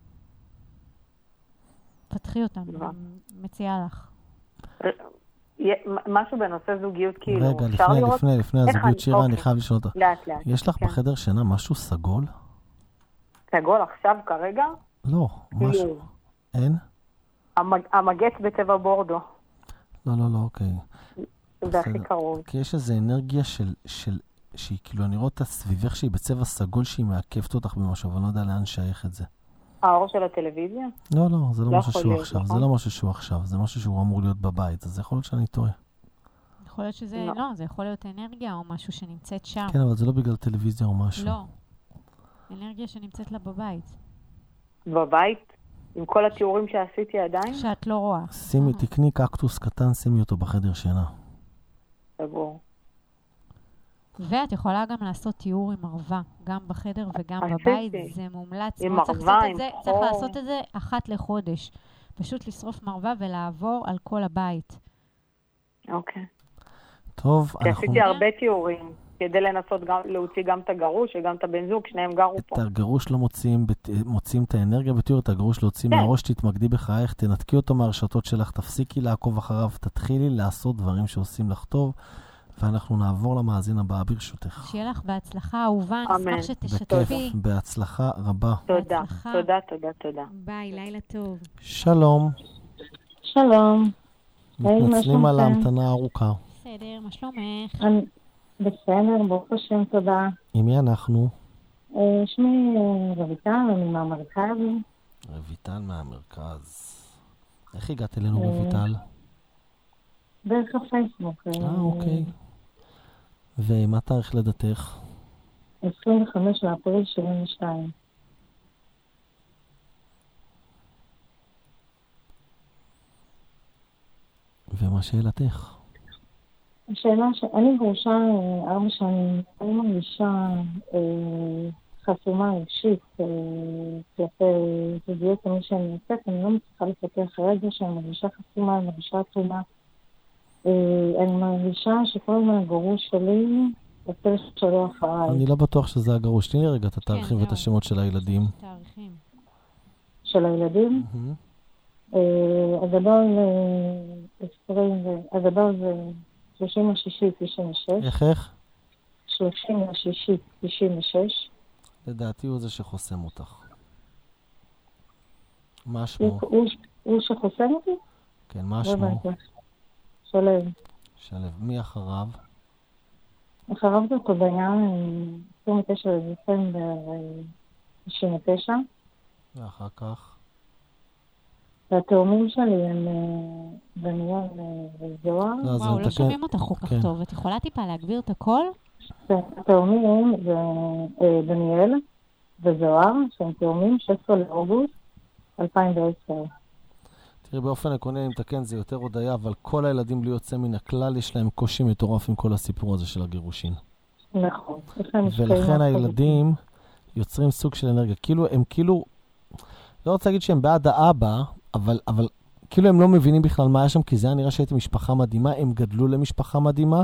פתחי אותם, מציעה לך. משהו בנושא זוגיות כאילו. רגע, לפני הזוגיות שירה, אני חייב לשאול אותך. לאט לאט. יש לך בחדר שינה משהו סגול? סגול עכשיו כרגע? לא, משהו. אין? המגץ בצבע בורדו. לא, אוקיי. זה הכי קרוב. כי יש איזו אנרגיה של שהיא כאילו נראה אותה סביבך שהיא בצבע סגול שהיא מעקפת אותך במשהו, אבל אני לא יודע לאן שייך את זה. האור של הטלוויזיה? לא, לא, זה לא משהו שהוא עכשיו, זה לא משהו שהוא עכשיו, זה משהו שהוא אמור להיות בבית, אז זה יכול להיות שאני טועה. יכול להיות שזה, לא, זה יכול להיות אנרגיה או משהו שנמצאת שם. כן, אבל זה לא בגלל טלוויזיה או משהו. לא, אנרגיה שנמצאת לה בבית. בבית? עם כל התיאורים שעשיתי עדיין? שאת לא רואה. שימי, תקני קקטוס קטן, שימי אותו בחדר שינה. סגור. ואת יכולה גם לעשות תיאור עם ערווה, גם בחדר וגם בבית, זה מומלץ. עם ערווה, עם חור. צריך לעשות את זה אחת לחודש. פשוט לשרוף מרווה ולעבור על כל הבית. אוקיי. טוב, אנחנו... עשיתי הרבה תיאורים, כדי לנסות להוציא גם את הגרוש וגם את הבן זוג, שניהם גרו פה. את הגרוש לא מוצאים את האנרגיה בתיאור, את הגרוש להוציא מהראש, תתמקדי בחייך, תנתקי אותו מהרשתות שלך, תפסיקי לעקוב אחריו, תתחילי לעשות דברים שעושים לך טוב. ואנחנו נעבור למאזין הבא ברשותך. שיהיה לך בהצלחה אהובה, נשמח שתשתפי. בהצלחה רבה. תודה, תודה, תודה, תודה. ביי, לילה טוב. שלום. שלום. מתנצלים על ההמתנה הארוכה. בסדר, מה שלומך? בסדר, ברוך השם, תודה. עם מי אנחנו? שמי רויטל, אני מהמרכז. רויטל מהמרכז. איך הגעת אלינו רויטל? דרך הפייסבוק. אוקיי. ומה תאריך לדתך? 25 לאפריל 72. ומה שאלתך? השאלה שאני גרושה 4 שנים, אני מרגישה חסומה אישית כלפי זוגיות מי שאני יוצאת, אני לא מצליחה לפתח רגע שאני מרגישה חסומה, אני מרגישה עצומה. אני מרגישה שכל מהגרוש שלי יוצא שתשלו אחריי. אני לא בטוח שזה הגרוש. תני לי רגע את התאריכים ואת השמות של הילדים. תאריכים. של הילדים? הגדול זה 30/6/96. איך? 30/6/96. לדעתי הוא זה שחוסם אותך. מה השמו? הוא שחוסם אותי? כן, מה השמו? שלב. מי אחריו? אחריו זה קודניה, 29 דצמבר 99. ואחר כך? והתאומים שלי הם בניון וזוהר. וואו, לא שומעים אותך כל כך טוב. את יכולה טיפה להגביר את הכל? התאומים זה בניאל וזוהר, שהם תאומים 16 לאוגוסט 2010. תראי, באופן עקרוני, אם תקן, זה יותר הודעה, אבל כל הילדים בלי יוצא מן הכלל, יש להם קושי מטורף עם כל הסיפור הזה של הגירושין. נכון. ולכן הילדים יוצרים סוג של אנרגיה. כאילו, הם כאילו, לא רוצה להגיד שהם בעד האבא, אבל כאילו הם לא מבינים בכלל מה היה שם, כי זה היה נראה שהייתם משפחה מדהימה, הם גדלו למשפחה מדהימה,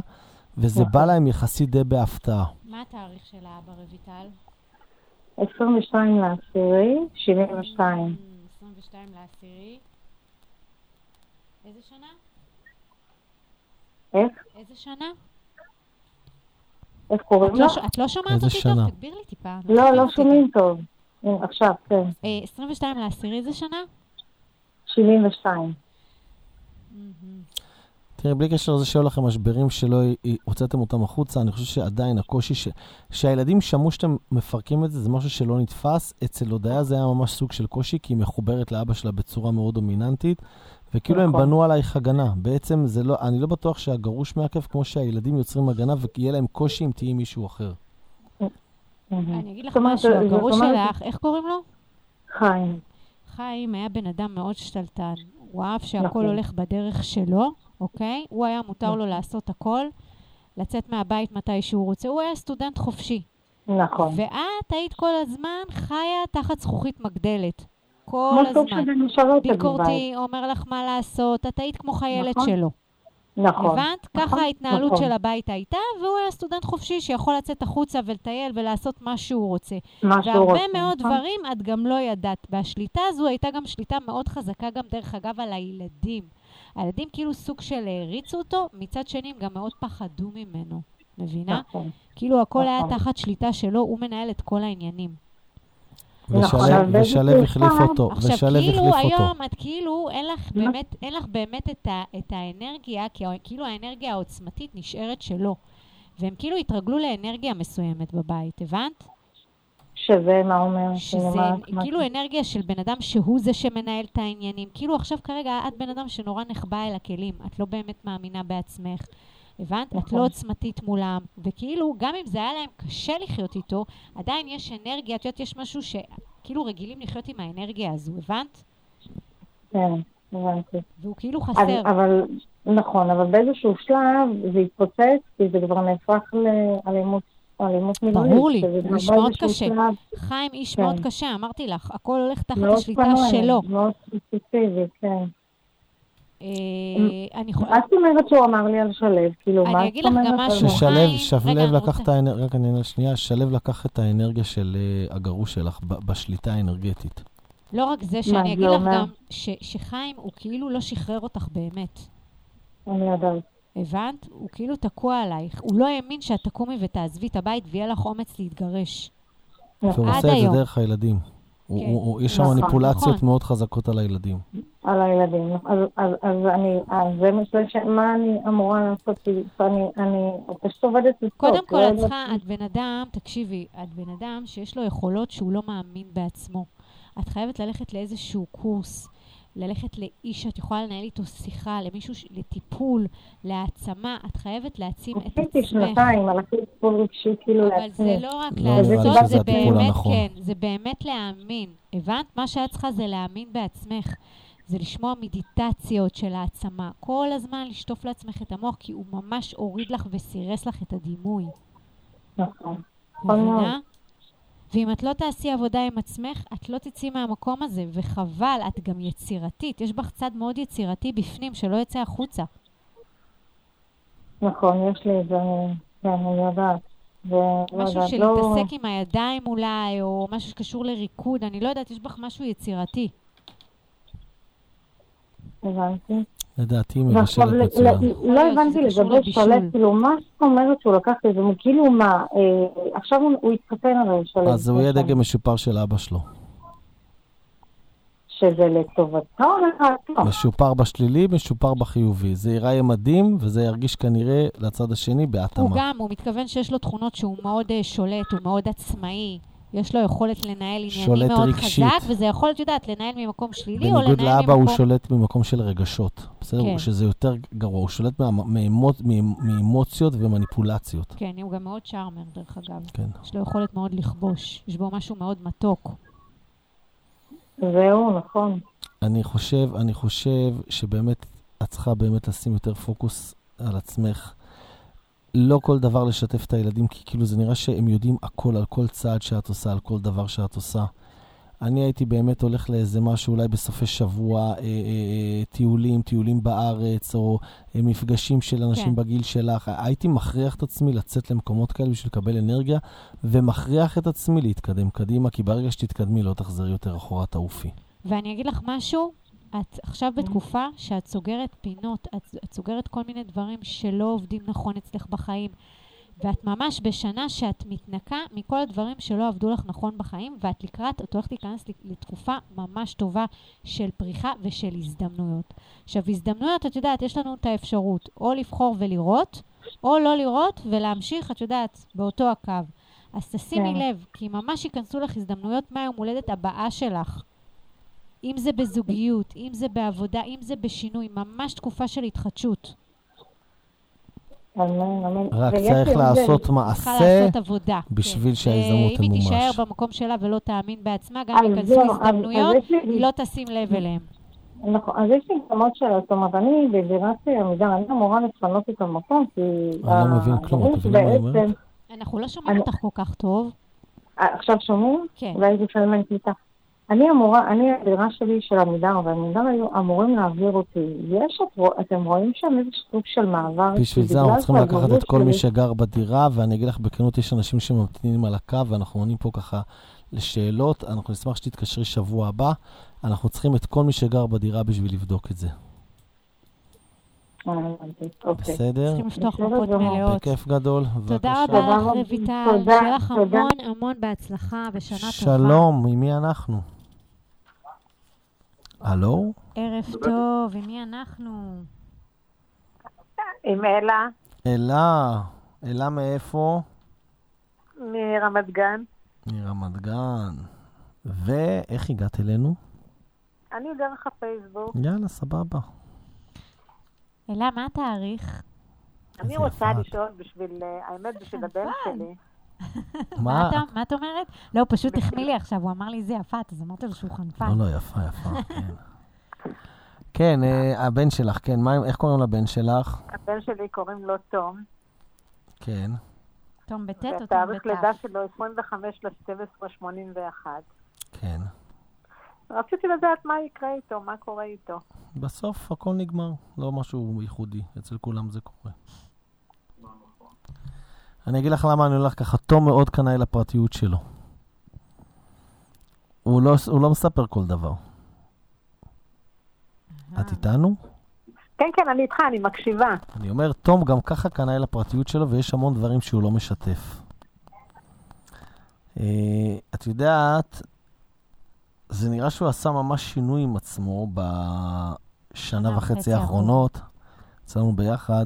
וזה בא להם יחסית די בהפתעה. מה התאריך של האבא, רויטל? 22/10/72. 22/10. איזה שנה? איך? איזה שנה? איך קוראים לך? את לא שומעת אותי טוב, תגביר לי טיפה. לא, לא שומעים טוב. עכשיו, כן. 22/10 איזה שנה? 72. תראי, בלי קשר לזה שהיו לכם משברים שלא הוצאתם אותם החוצה, אני חושב שעדיין הקושי שהילדים שמעו שאתם מפרקים את זה, זה משהו שלא נתפס. אצל הודעה זה היה ממש סוג של קושי, כי היא מחוברת לאבא שלה בצורה מאוד דומיננטית, וכאילו הם בנו עלייך הגנה. בעצם זה לא, אני לא בטוח שהגרוש מעקב כמו שהילדים יוצרים הגנה, ויהיה להם קושי אם תהיה מישהו אחר. אני אגיד לך משהו, הגרוש שלך, איך קוראים לו? חיים. חיים היה בן אדם מאוד שתלטן. הוא אהב שהכל הולך בדרך שלו, אוקיי? הוא היה מותר לו לעשות הכל, לצאת מהבית מתי שהוא רוצה. הוא היה סטודנט חופשי. נכון. ואת היית כל הזמן חיה תחת זכוכית מגדלת. כל הזמן. ביקורתי, אומר לך מה לעשות, את היית כמו חיילת שלו. נכון. הבנת? ככה ההתנהלות של הבית הייתה, והוא היה סטודנט חופשי שיכול לצאת החוצה ולטייל ולעשות מה שהוא רוצה. והרבה מאוד דברים את גם לא ידעת. והשליטה הזו הייתה גם שליטה מאוד חזקה גם דרך אגב על הילדים. הילדים כאילו סוג של הריצו אותו, מצד שני גם מאוד פחדו ממנו. מבינה? כאילו הכל היה תחת שליטה שלו, הוא מנהל את כל העניינים. ושלב החליף אותו. עכשיו, כאילו היום את כאילו אין לך באמת את האנרגיה, כי כאילו האנרגיה העוצמתית נשארת שלו. והם כאילו התרגלו לאנרגיה מסוימת בבית, הבנת? שזה מה אומר? שזה כאילו אנרגיה של בן אדם שהוא זה שמנהל את העניינים, כאילו עכשיו כרגע את בן אדם שנורא נחבא אל הכלים, את לא באמת מאמינה בעצמך, הבנת? את לא עוצמתית מולם, וכאילו גם אם זה היה להם קשה לחיות איתו, עדיין יש אנרגיה, את יודעת, יש משהו שכאילו רגילים לחיות עם האנרגיה הזו, הבנת? כן, הבנתי. והוא כאילו חסר. אבל נכון, אבל באיזשהו שלב זה התפוצץ, כי זה כבר נהפך לאלימות. ברור לי, איש מאוד קשה. חיים איש מאוד קשה, אמרתי לך, הכל הולך תחת השליטה שלו. מאוד ספציפי, כן. את אומרת שהוא אמר לי על שלב, כאילו מה את אומרת? ששלב לקח את האנרגיה של הגרוש שלך בשליטה האנרגטית. לא רק זה, שאני אגיד לך גם שחיים הוא כאילו לא שחרר אותך באמת. אני יודעת. הבנת? הוא כאילו תקוע עלייך. הוא לא האמין שאת תקומי ותעזבי את הבית ויהיה לך אומץ להתגרש. והוא עושה את זה דרך הילדים. יש שם מניפולציות מאוד חזקות על הילדים. על הילדים. אז זה מה אני אמורה לעשות? אני פשוט עובדת לסתות. קודם כל, את בן אדם, תקשיבי, את בן אדם שיש לו יכולות שהוא לא מאמין בעצמו. את חייבת ללכת לאיזשהו קורס. ללכת לאיש שאת יכולה לנהל איתו שיחה, למישהו, לטיפול, להעצמה, את חייבת להעצים את עצמך. עשיתי שנתיים, הלכתי טיפול רגשי כאילו להעצים. אבל זה לא רק לעשות, זה באמת כן, זה באמת להאמין. הבנת? מה שאת צריכה זה להאמין בעצמך. זה לשמוע מדיטציות של העצמה. כל הזמן לשטוף לעצמך את המוח, כי הוא ממש הוריד לך וסירס לך את הדימוי. נכון. מבינה? ואם את לא תעשי עבודה עם עצמך, את לא תצאי מהמקום הזה, וחבל, את גם יצירתית. יש בך צד מאוד יצירתי בפנים, שלא יצא החוצה. נכון, יש לי את זה, אני יודעת. משהו שלהתעסק עם הידיים אולי, או משהו שקשור לריקוד, אני לא יודעת, יש בך משהו יצירתי. הבנתי. לדעתי מבשלת בצורה. לא הבנתי לגבי שלב, כאילו מה זאת אומרת שהוא לקח לזה, כאילו מה, עכשיו הוא התחתן הרי שלב. אז הוא יהיה דגם משופר של אבא שלו. שזה לטובתו? משופר בשלילי, משופר בחיובי. זה יראה ימדים וזה ירגיש כנראה לצד השני בהתאמה. הוא מתכוון שיש לו תכונות שהוא מאוד שולט, הוא מאוד עצמאי. יש לו יכולת לנהל עניינים מאוד רגשית. חזק, וזה יכול להיות יודעת לנהל ממקום שלילי או לנהל ממקום... בניגוד לאבא הוא שולט ממקום של רגשות. בסדר? כן. שזה יותר גרוע. הוא שולט מאמוציות ומניפולציות. כן, הוא גם מאוד שרמר דרך אגב. כן. יש לו יכולת מאוד לכבוש. יש בו משהו מאוד מתוק. זהו, נכון. אני חושב שבאמת את צריכה באמת לשים יותר פוקוס על עצמך. לא כל דבר לשתף את הילדים, כי כאילו זה נראה שהם יודעים הכל, על כל צעד שאת עושה, על כל דבר שאת עושה. אני הייתי באמת הולך לאיזה משהו, אולי בסופי שבוע, טיולים בארץ, או מפגשים של אנשים כן. בגיל שלך. הייתי מכריח את עצמי לצאת למקומות כאלה בשביל לקבל אנרגיה, ומכריח את עצמי להתקדם קדימה, כי ברגע שתתקדמי לא תחזרי יותר אחורה תעופי. ואני אגיד לך משהו, את עכשיו בתקופה שאת סוגרת פינות, את סוגרת כל מיני דברים שלא עובדים נכון אצלך בחיים, ואת ממש בשנה שאת מתנקה מכל הדברים שלא עבדו לך נכון בחיים, ואת לקראת, את הולכת להיכנס לתקופה ממש טובה של פריחה ושל הזדמנויות. עכשיו, הזדמנויות, את יודעת, יש לנו את האפשרות, או לבחור ולראות, או לא לראות ולהמשיך, את יודעת, באותו הקו. אז תשימי לב, כי ממש ייכנסו לך הזדמנויות מהיום הולדת הבאה שלך. אם זה בזוגיות, אם זה בעבודה, אם זה בשינוי, ממש תקופה של התחדשות. רק צריך לעשות מעשה בשביל שההזדמנות תמומש. אם היא תישאר במקום שלה ולא תאמין בעצמה, גם יכנסו הזדמנויות, היא לא תשים לב אליהם. נכון, אז יש לי גמות של התומד, אני בבירתי עמידה, אני אמורה לפנות את המקום, כי... אני לא מבין כלום, את מבינה מה אומרת? אנחנו לא שומעים אותך כל כך טוב. עכשיו שומעים? כן. ואיזה שלמן קליטה. אני הדירה שלי של עמידר, ועמידר היו אמורים להעביר אותי. אתם רואים שם איזה סוג של מעבר? בשביל זה אנחנו צריכים לקחת את כל מי שגר בדירה, ואני אגיד לך בכנות, יש אנשים שממתינים על הקו, ואנחנו עונים פה ככה לשאלות. אנחנו נשמח שתתקשרי שבוע הבא. אנחנו צריכים את כל מי שגר בדירה בשביל לבדוק את זה. בסדר? צריכים לפתוח מפות מלאות. בכיף גדול. תודה רבה לך רויטל. שיהיה לך המון המון בהצלחה ושנה טובה. שלום, עם מי אנחנו? הלו? ערב טוב, עם מי אנחנו? עם אלה. אלה, אלה מאיפה? מרמת גן. מרמת גן. ואיך הגעת אלינו? אני דרך הפייסבוק. יאללה, סבבה. אלה, מה התאריך? אני רוצה לשאול בשביל, האמת, בשביל הבן שלי. מה את אומרת? לא, פשוט תחמיא לי עכשיו, הוא אמר לי זה יפה, אז אמרת לו שהוא חנפה. לא, לא, יפה, יפה, כן. כן, הבן שלך, כן, איך קוראים לבן שלך? הבן שלי קוראים לו תום. כן. תום בטט או תום בטט? והתאריך לידה שלו 25/12/81. כן. רציתי לדעת מה יקרה איתו, מה קורה איתו. בסוף הכל נגמר, לא משהו ייחודי, אצל כולם זה קורה. אני אגיד לך למה אני הולך ככה, תום מאוד קנאי לפרטיות שלו. הוא לא מספר כל דבר. את איתנו? כן, כן, אני איתך, אני מקשיבה. אני אומר, תום גם ככה קנאי לפרטיות שלו, ויש המון דברים שהוא לא משתף. את יודעת, זה נראה שהוא עשה ממש שינוי עם עצמו בשנה וחצי האחרונות, אצלנו ביחד,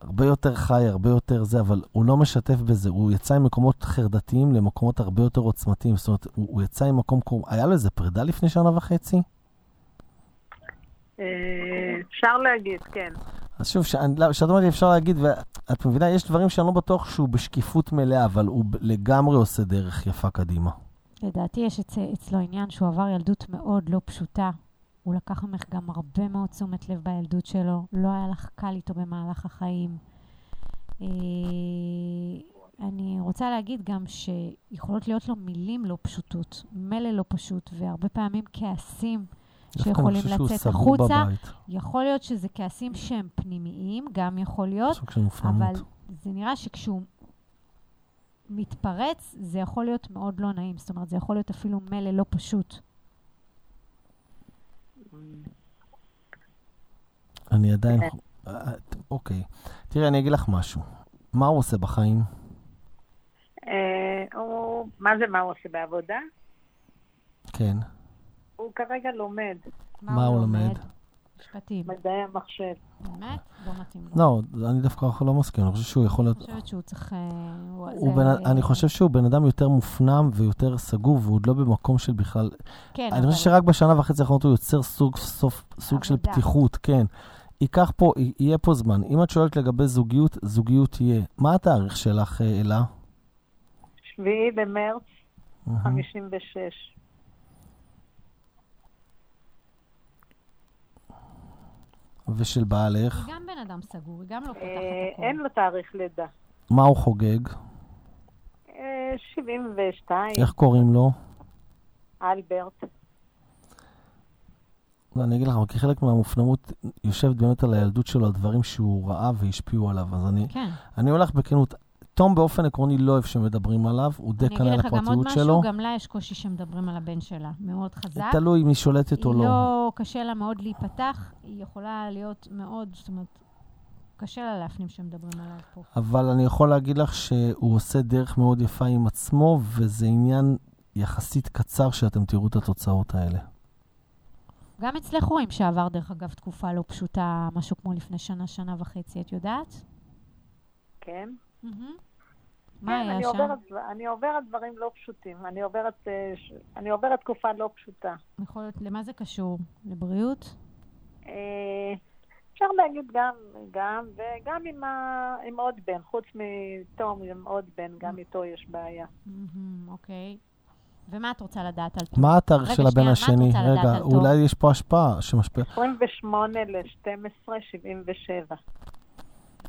הרבה יותר חי, הרבה יותר זה, אבל הוא לא משתף בזה, הוא יצא עם מקומות חרדתיים למקומות הרבה יותר עוצמתיים, זאת אומרת, הוא יצא עם מקום, היה לו איזה פרידה לפני שנה וחצי? אפשר להגיד, כן. אז שוב, כשאת אומרת אפשר להגיד, ואת מבינה, יש דברים שאני לא בטוח שהוא בשקיפות מלאה, אבל הוא לגמרי עושה דרך יפה קדימה. לדעתי יש אצלו עניין שהוא עבר ילדות מאוד לא פשוטה. הוא לקח ממך גם הרבה מאוד תשומת לב בילדות שלו. לא היה לך קל איתו במהלך החיים. אני רוצה להגיד גם שיכולות להיות לו מילים לא פשוטות, מלא לא פשוט, והרבה פעמים כעסים שיכולים לצאת החוצה. יכול להיות שזה כעסים שהם פנימיים, גם יכול להיות, אבל זה נראה שכשהוא מתפרץ, זה יכול להיות מאוד לא נעים. זאת אומרת, זה יכול להיות אפילו מלא לא פשוט. אני עדיין... אוקיי. תראי, אני אגיד לך משהו. מה הוא עושה בחיים? מה זה מה הוא עושה בעבודה? כן. הוא כרגע לומד. מה הוא לומד? משפטים. מדעי המחשב. באמת? לא מתאים לו. לא, אני דווקא לא מסכים. אני חושב שהוא יכול להיות... אני חושבת שהוא צריך... אני חושב שהוא בן אדם יותר מופנם ויותר סגור, והוא עוד לא במקום של בכלל... כן, אבל... אני חושב שרק בשנה וחצי האחרונות הוא יוצר סוג של פתיחות, כן. ייקח פה, יהיה פה זמן. אם את שואלת לגבי זוגיות, זוגיות תהיה. מה התאריך שלך, אלה? 7 במרץ 56. ושל בעלך. היא גם בן אדם סגור, היא גם לא פותחת הכל. אין לו תאריך לידה. מה הוא חוגג? 72. איך קוראים לו? אלברט. לא, אני אגיד לך, כי חלק מהמופנמות יושבת באמת על הילדות שלו, על דברים שהוא ראה והשפיעו עליו. אז אני הולך בכנות, תום באופן עקרוני לא אוהב שמדברים עליו, הוא דקן על הפרטיות שלו. אני אגיד לך גם עוד משהו, גם לה יש קושי שמדברים על הבן שלה, מאוד חזק. תלוי אם היא שולטת או לא. היא לא, קשה לה מאוד להיפתח, היא יכולה להיות מאוד, זאת אומרת, קשה לה להפנים שמדברים עליו פה. אבל אני יכול להגיד לך שהוא עושה דרך מאוד יפה עם עצמו, וזה עניין יחסית קצר שאתם תראו את התוצאות האלה. גם אצלך רואים שעבר דרך אגב תקופה לא פשוטה, משהו כמו לפני שנה, שנה וחצי, את יודעת? כן. מה היה שם? אני עוברת דברים לא פשוטים. אני עוברת תקופה לא פשוטה. למה זה קשור? לבריאות? אפשר להגיד גם, וגם עם עוד בן. חוץ מתום עם עוד בן, גם איתו יש בעיה. אוקיי. ומה את רוצה לדעת על תום? מה התאריך של הבן השני? רגע, אולי יש פה השפעה שמשפיעה. 28/12/77.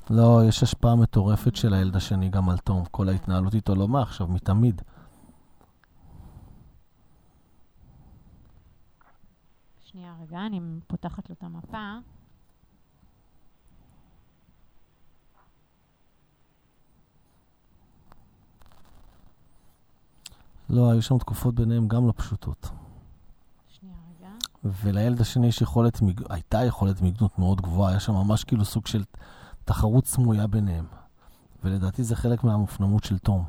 לא, יש השפעה מטורפת של הילד השני גם על תום. כל ההתנהלות איתו לא מה עכשיו, מתמיד. שנייה רגע, אני פותחת לו את המפה. לא, היו שם תקופות ביניהם גם לא פשוטות. ולילד השני הייתה יכולת מגנות מאוד גבוהה, היה שם ממש כאילו סוג של... תחרות סמויה ביניהם, ולדעתי זה חלק מהמופנמות של תום.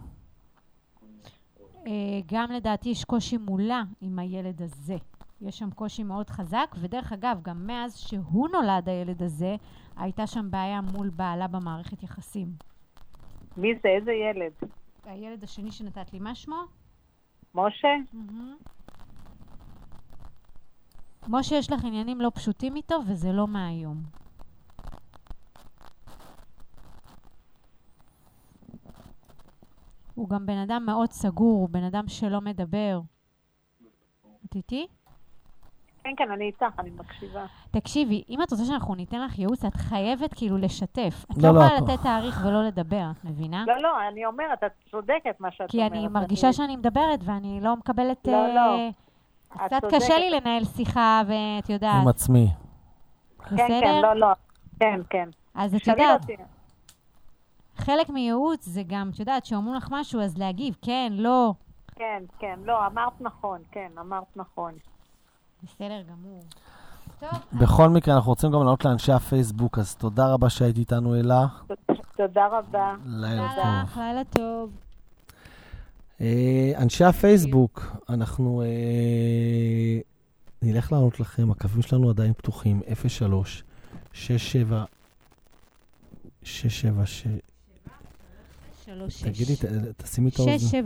גם לדעתי יש קושי מולה עם הילד הזה. יש שם קושי מאוד חזק, ודרך אגב, גם מאז שהוא נולד הילד הזה, הייתה שם בעיה מול בעלה במערכת יחסים. מי זה? איזה ילד? הילד השני שנתת לי, מה שמו? משה? משה, יש לך עניינים לא פשוטים איתו, וזה לא מהיום. הוא גם בן אדם מאוד סגור, הוא בן אדם שלא מדבר. את איתי? כן, כן, אני איתך, אני מקשיבה. תקשיבי, אם את רוצה שאנחנו ניתן לך ייעוץ, את חייבת כאילו לשתף. את לא יכולה לתת תאריך ולא לדבר, את מבינה? לא, לא, אני אומרת, את צודקת מה שאת אומרת. כי אני מרגישה שאני מדברת ואני לא מקבלת... לא, לא. קצת קשה לי לנהל שיחה ואת יודעת. עם עצמי. כן, כן, לא, לא. כן, כן. אז את יודעת. חלק מייעוץ זה גם, את יודעת, שאומרו לך משהו, אז להגיב, כן, לא. כן, כן, לא, אמרת נכון, כן, אמרת נכון. בסדר גמור. טוב. בכל מקרה, אנחנו רוצים גם לענות לאנשי הפייסבוק, אז תודה רבה שהיית איתנו אלה. תודה רבה. לילה טוב. לילה טוב. אנשי הפייסבוק, אנחנו נלך לענות לכם, הקווים שלנו עדיין פתוחים, 03-67... 677-3636. תגידי, תשימי את האוזן.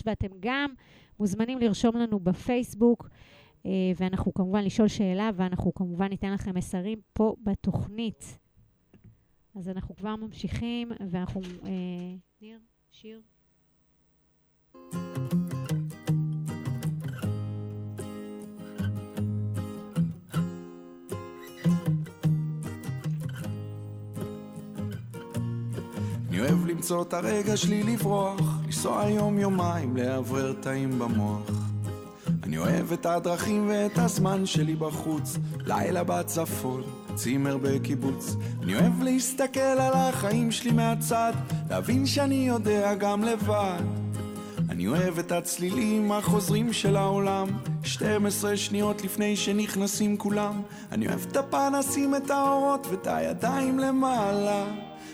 677-3636, ואתם גם מוזמנים לרשום לנו בפייסבוק, ואנחנו כמובן לשאול שאלה, ואנחנו כמובן ניתן לכם מסרים פה בתוכנית. אז אנחנו כבר ממשיכים, ואנחנו... ניר, שיר. אני אוהב למצוא את הרגע שלי לברוח, לנסוע יום יומיים, לעבר תאים במוח. אני אוהב את הדרכים ואת הזמן שלי בחוץ, לילה בצפון, צימר בקיבוץ. אני אוהב להסתכל על החיים שלי מהצד, להבין שאני יודע גם לבד. אני אוהב את הצלילים החוזרים של העולם, 12 שניות לפני שנכנסים כולם. אני אוהב את הפנסים, את האורות ואת הידיים למעלה,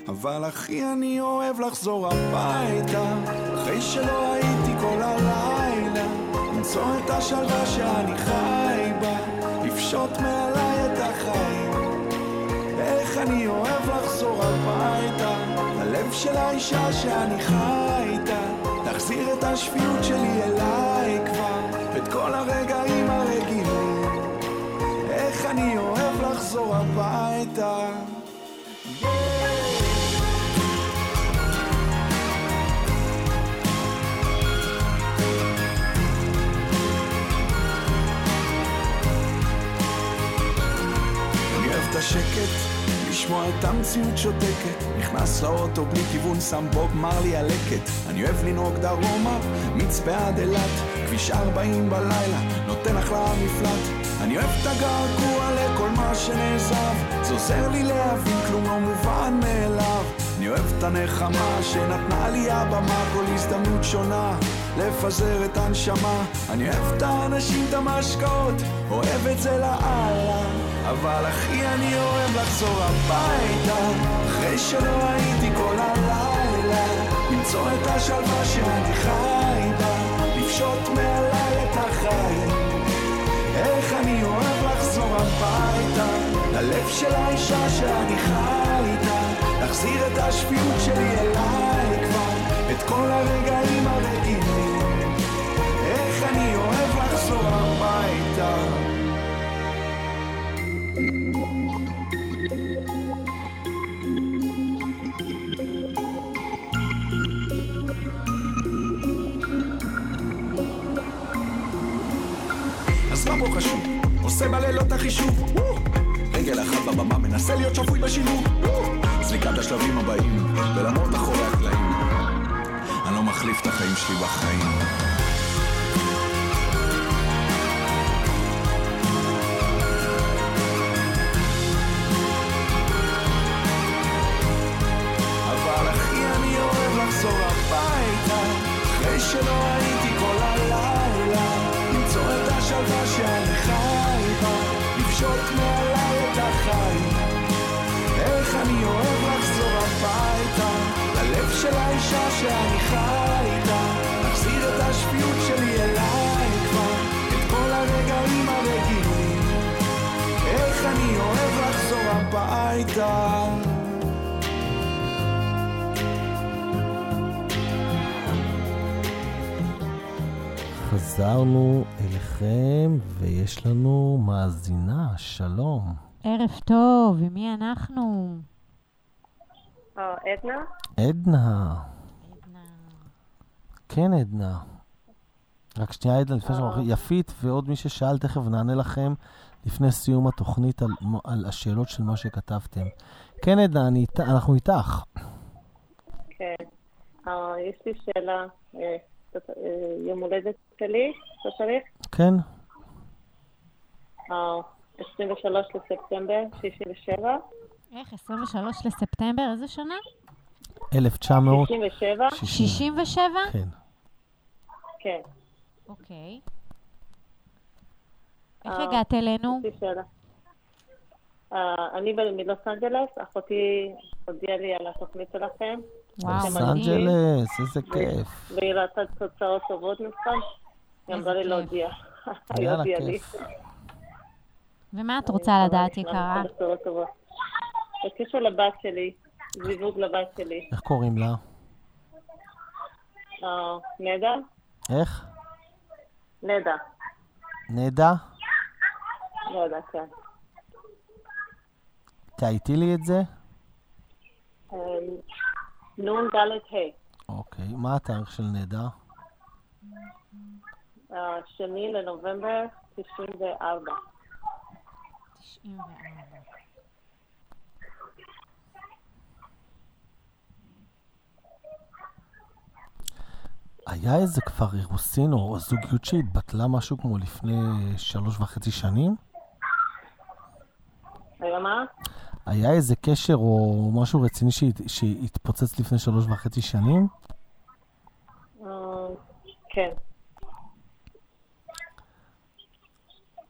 אבל אחי אני אוהב לחזור הביתה, אחרי שלא הייתי כל הלילה, למצוא את השלווה שאני חי בה, לפשוט מעליי את החיים. איך אני אוהב לחזור הביתה, הלב של האישה שאני חי איתה, להחזיר את השפיות שלי אליי כבר, את כל הרגעים הרגילים. איך אני אוהב לחזור הביתה. השקט, לשמוע את המציאות שותקת, נכנס לאוטו בלי כיוון, שם בוב מר לי הלקט. אני אוהב לנהוג דרומה, מצפה עד אילת, כביש 40 בלילה, נותן אחלה מפלט. אני אוהב את הגעגוע לכל מה שנעזב, זה עוזר לי להבין כלום לא מובן מאליו. אני אוהב את הנחמה שנתנה לי הבמה, כל הזדמנות שונה לפזר את הנשמה. אני אוהב את האנשים, את המשקעות, אוהב את זה לאללה, אבל אחי אני אוהב לחזור הביתה, אחרי שלא הייתי כל הלילה, למצוא את השלווה שאני חי בה, לפשוט מעליי את החיים. איך אני אוהב לחזור הביתה, ללב של האישה שאני חי איתה, להחזיר את השפיות שלי אליי כבר, את כל הרגעים הרגילים. איך אני אוהב לחזור הביתה. אז מה פה חשוב? עושה בלילות החישוב, רגל אחת בבמה, מנסה להיות שפוי בשילוב, זליקת השלבים הבאים ולמרות אחורי הקלעים, אני לא מחליף את החיים שלי בחיים. אחרי שלא הייתי כל הלילה, למצוא את השלווה שאני חי בה, לפשוט מעליי את החיים. איך אני אוהב לחזור הביתה, ללב של האישה שאני חי איתה, להחזיר את השפיות שלי אליי כבר, את כל הרגעים הרגילים. איך אני אוהב לחזור הביתה. חזרנו אליכם ויש לנו מאזינה, שלום. ערב טוב, ומי אנחנו? עדנה? עדנה. כן, עדנה. רק שנייה, עדנה, לפני יפית ועוד מי ששאל, תכף נענה לכם לפני סיום התוכנית על השאלות של מה שכתבתם. כן, עדנה, אנחנו איתך. כן. יש לי שאלה, יום הולדת שלי, אתה צריך? כן. 23 לספטמבר, 67. איך, 23 לספטמבר? איזה שנה? 1967. 67? כן. כן. אוקיי. איך הגעת אלינו? יש לי שאלה. אני מלוס אנג'לס, אחותי הודיעה לי על התוכנית שלכם. לוס אנג'לס, איזה כיף. והיא ראתה תוצאות טובות נכון. היא אמרה לי להודיע. יאללה, כיף. ומה את רוצה לדעת, יקרה? בקשר לבת שלי, זיווג לבת שלי. איך קוראים לה? נדה. איך? נדה. נדה? נדה, כן. תהייתי לי את זה? נון דלת היי. אוקיי, מה התאריך של נדה? 2 לנובמבר 94. 94. היה איזה כבר אירוסין או זוגיות שהתבטלה משהו כמו לפני 3.5 שנים? היה מה? היה איזה קשר או משהו רציני שהתפוצץ לפני 3.5 שנים? כן.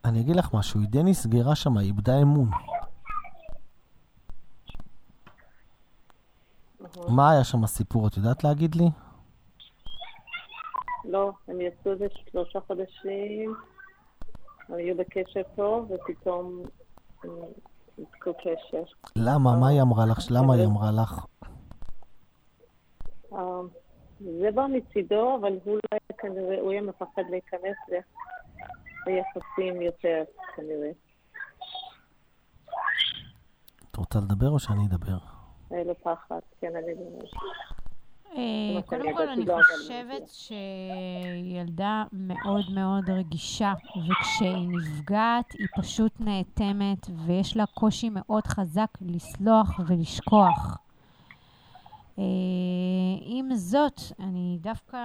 אני אגיד לך משהו, עידן נסגרה שם, היא איבדה אמון. מה היה שם הסיפור? את יודעת להגיד לי? לא, הם יצאו איזה 3 חודשים, היו בקשר טוב, ופתאום יצאו קשר. למה? מה היא אמרה לך? למה היא אמרה לך? זה בא מצידו, אבל הוא יהיה מפחד להיכנס ליחסים יותר, כנראה. את רוצה לדבר או שאני אדבר? לא פחד, כן, אני אדבר. קודם כל אני חושבת שילדה מאוד מאוד רגישה, וכשהיא נפגעת היא פשוט נאטמת ויש לה קושי מאוד חזק לסלוח ולשכוח. עם זאת אני דווקא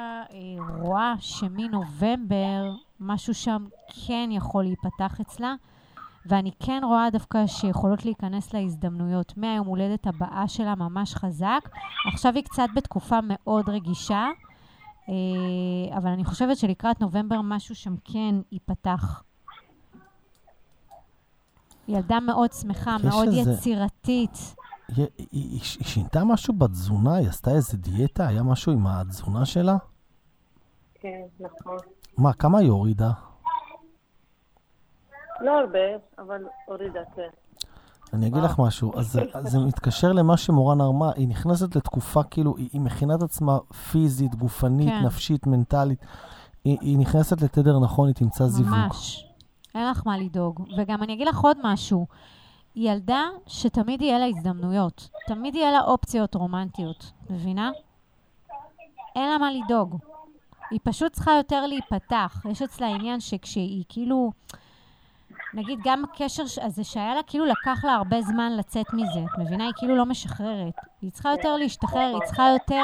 רואה שמנובמבר משהו שם כן יכול להיפתח אצלה, ואני כן רואה דווקא שיכולות להיכנס להזדמנויות. מהיום הולדת הבאה שלה ממש חזק. עכשיו היא קצת בתקופה מאוד רגישה, אבל אני חושבת שלקראת נובמבר משהו שם כן ייפתח. ילדה מאוד שמחה, מאוד יצירתית. היא שינתה משהו בתזונה? היא עשתה איזה דיאטה? היה משהו עם התזונה שלה? כן, נכון. מה, כמה היא הורידה? לא הרבה, אבל הורידה, כן. אני אגיד לך משהו, אז זה מתקשר למה שמורן הרמה, היא נכנסת לתקופה כאילו, היא מכינת עצמה פיזית, גופנית, נפשית, מנטלית, היא נכנסת לתדר נכון, היא תמצא זיווג. ממש, אין לך מה לדאוג, וגם אני אגיד לך עוד משהו, היא ילדה שתמיד יהיה לה הזדמנויות, תמיד יהיה לה אופציות רומנטיות, מבינה? אין לה מה לדאוג, היא פשוט צריכה יותר להיפתח, יש אצלה עניין שכשהיא כאילו... נגיד, גם הקשר הזה שהיה לה, כאילו לקח לה הרבה זמן לצאת מזה. את מבינה? היא כאילו לא משחררת. היא צריכה יותר להשתחרר, היא צריכה יותר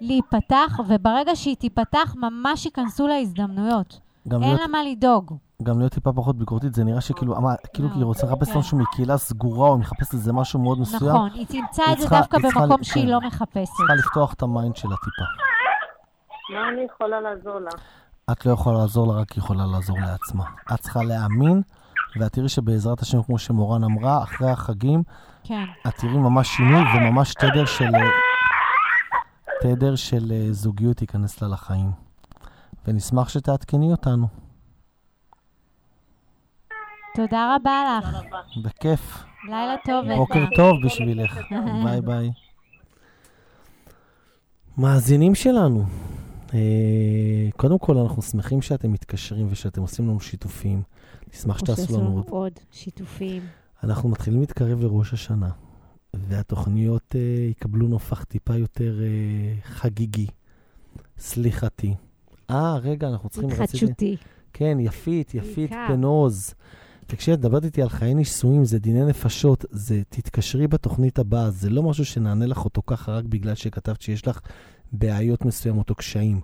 להיפתח, וברגע שהיא תיפתח, ממש ייכנסו לה הזדמנויות. אין לה מה לדאוג. גם להיות טיפה פחות ביקורתית, זה נראה שכאילו, כאילו היא רוצה לחפש משהו מקהילה סגורה, או מחפשת איזה משהו מאוד מסוים. נכון, היא תמצא את זה דווקא במקום שהיא לא מחפשת. צריכה לפתוח את המיינד שלה טיפה. מה אני יכולה לעזור לה? את לא יכולה לעזור לה, רק יכולה לעזור לעצמה. את צריכה להאמין, ואת תראי שבעזרת השם, כמו שמורן אמרה, אחרי החגים, כן. את תראי ממש שינוי, וממש תדר של זוגיות ייכנס לה לחיים. ונשמח שתעדכני אותנו. תודה רבה לך. בכיף. לילה טוב. בוקר טוב בשבילך. ביי ביי. מאזינים שלנו. קודם כל, אנחנו שמחים שאתם מתקשרים ושאתם עושים לנו שיתופים. נשמח שתעשו לנו עוד שיתופים. אנחנו מתחילים להתקרב לראש השנה, והתוכניות יקבלו נופח טיפה יותר חגיגי, סליחתי. רגע, אנחנו צריכים... התחדשותי. כן, יפית, פנוז. כשאת דברת איתי על חיי נישואים, זה דיני נפשות, זה תתקשרי בתוכנית הבאה, זה לא משהו שנענה לך אותו ככה רק בגלל שכתבת שיש לך בעיות מסוימות או קשיים.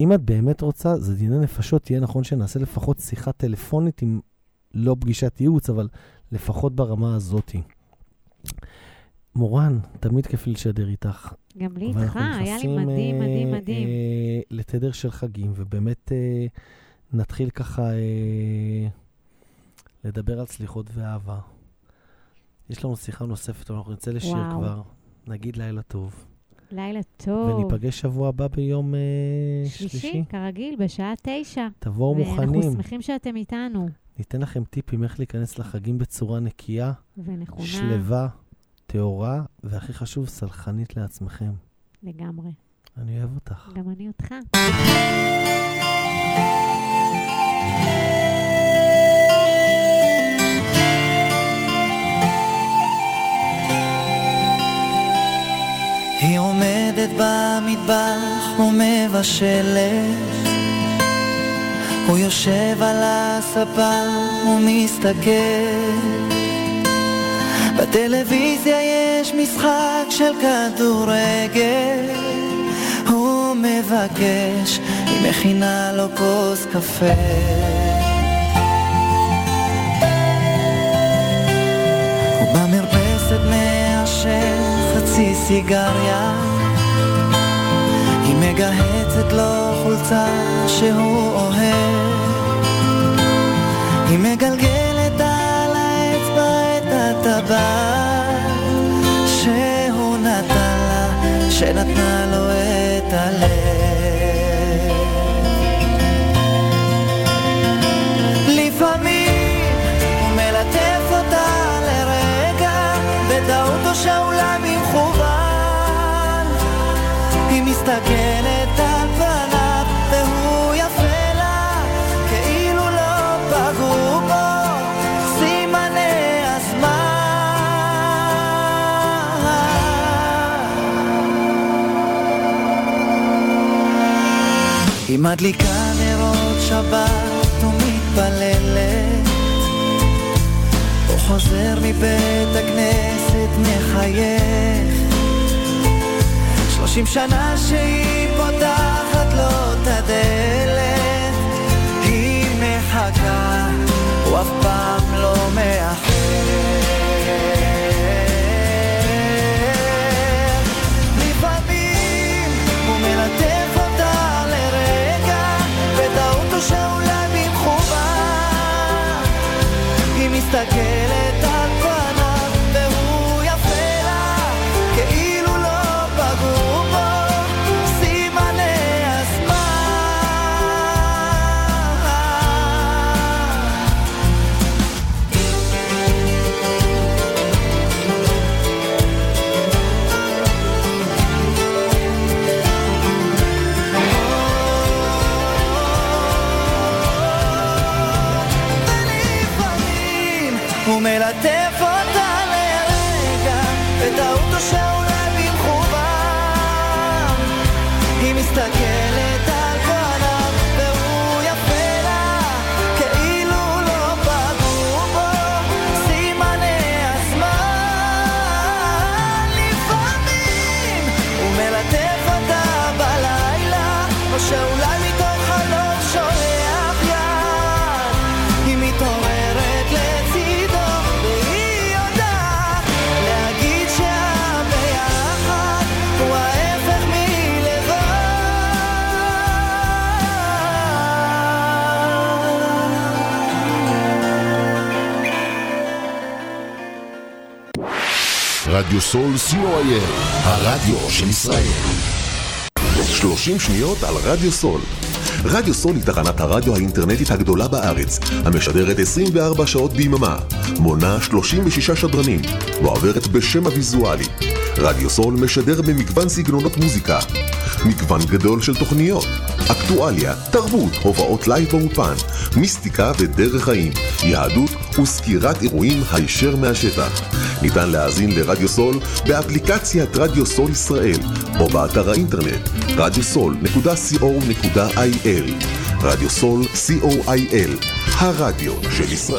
אם את באמת רוצה, זה דיני נפשות, תהיה נכון שנעשה לפחות שיחה טלפונית, עם לא פגישת ייעוץ, אבל לפחות ברמה הזאת. מורן, תמיד כיף לשדר איתך. גם לי איתך, היה לי מדהים, מדהים, מדהים. לתדר של חגים, ובאמת נתחיל ככה... לדבר על סליחות ואהבה. יש לנו שיחה נוספת, אנחנו נצא לשיר וואו. כבר. נגיד לילה טוב. לילה טוב. וניפגש שבוע הבא ביום שלישי. כרגיל, בשעה 9. תבואו מוכנים. ואנחנו שמחים שאתם איתנו. ניתן לכם טיפים איך להיכנס לחגים בצורה נקייה. ונכונה. שלווה, תאורה, והכי חשוב, סלחנית לעצמכם. לגמרי. אני אוהב אותך. גם אני אותך. היא עומדת במטבח ומבשלת, הוא יושב על הספה ומסתכל בטלוויזיה, יש משחק של כדורגל, הוא מבקש, היא מכינה לו כוס קפה. חצי סיגריה, היא מגהצת לו חולצה שהוא אוהב, היא מגלגלת על האצבע את הטבעת שהוא נתן לה, שנתנה לו את הלב. לפעמים הוא מלטף אותה לרגע בדעות או שאולה חובל, היא מסתכלת על פניו והוא יפה לה כאילו לא פגעו בו סימני הזמן. היא מדליקה נרות שבת ומתפללת, הוא חוזר מבית הכנסת מחייך, 30 שנה שהיא פותחת לו את הדלת, היא מחכה, הוא אף פעם לא מאחר. לפעמים הוא מלטף אותה לרגע בטעות או שאולי במכוון, היא מסתכלת על פניו והוא יפה לה כאילו לא פגעו ומלטף אותה לרגע בטעות או שאולי במכוון, היא מסתכלת על פניו והוא יפה לה כאילו לא פגעו בו סימני הזמן. לפעמים הוא מלטף אותה בלילה או שאולי מתוך חלום שולח יד, היא מתעוררת לצידו רדיו סול COIL, הרדיו של ישראל. 30 שניות על רדיו סול. רדיו סול היא תחנת הרדיו האינטרנטית הגדולה בארץ, המשדרת 24 שעות ביממה, מונה 36 שדרנים, ועוברת בשם הוויזואלי. רדיו סול משדר במגוון סגנונות מוזיקה. מגוון גדול של תוכניות, אקטואליה, תרבות, הובאות לייב באופן, מיסטיקה ודרך חיים, יהדות וסקירת אירועים הישר מהשטח. ניתן להאזין לרדיו סול באפליקציית רדיו סול ישראל או באתר האינטרנט radiosol.co.il. רדיו סול, co.il, הרדיו של ישראל.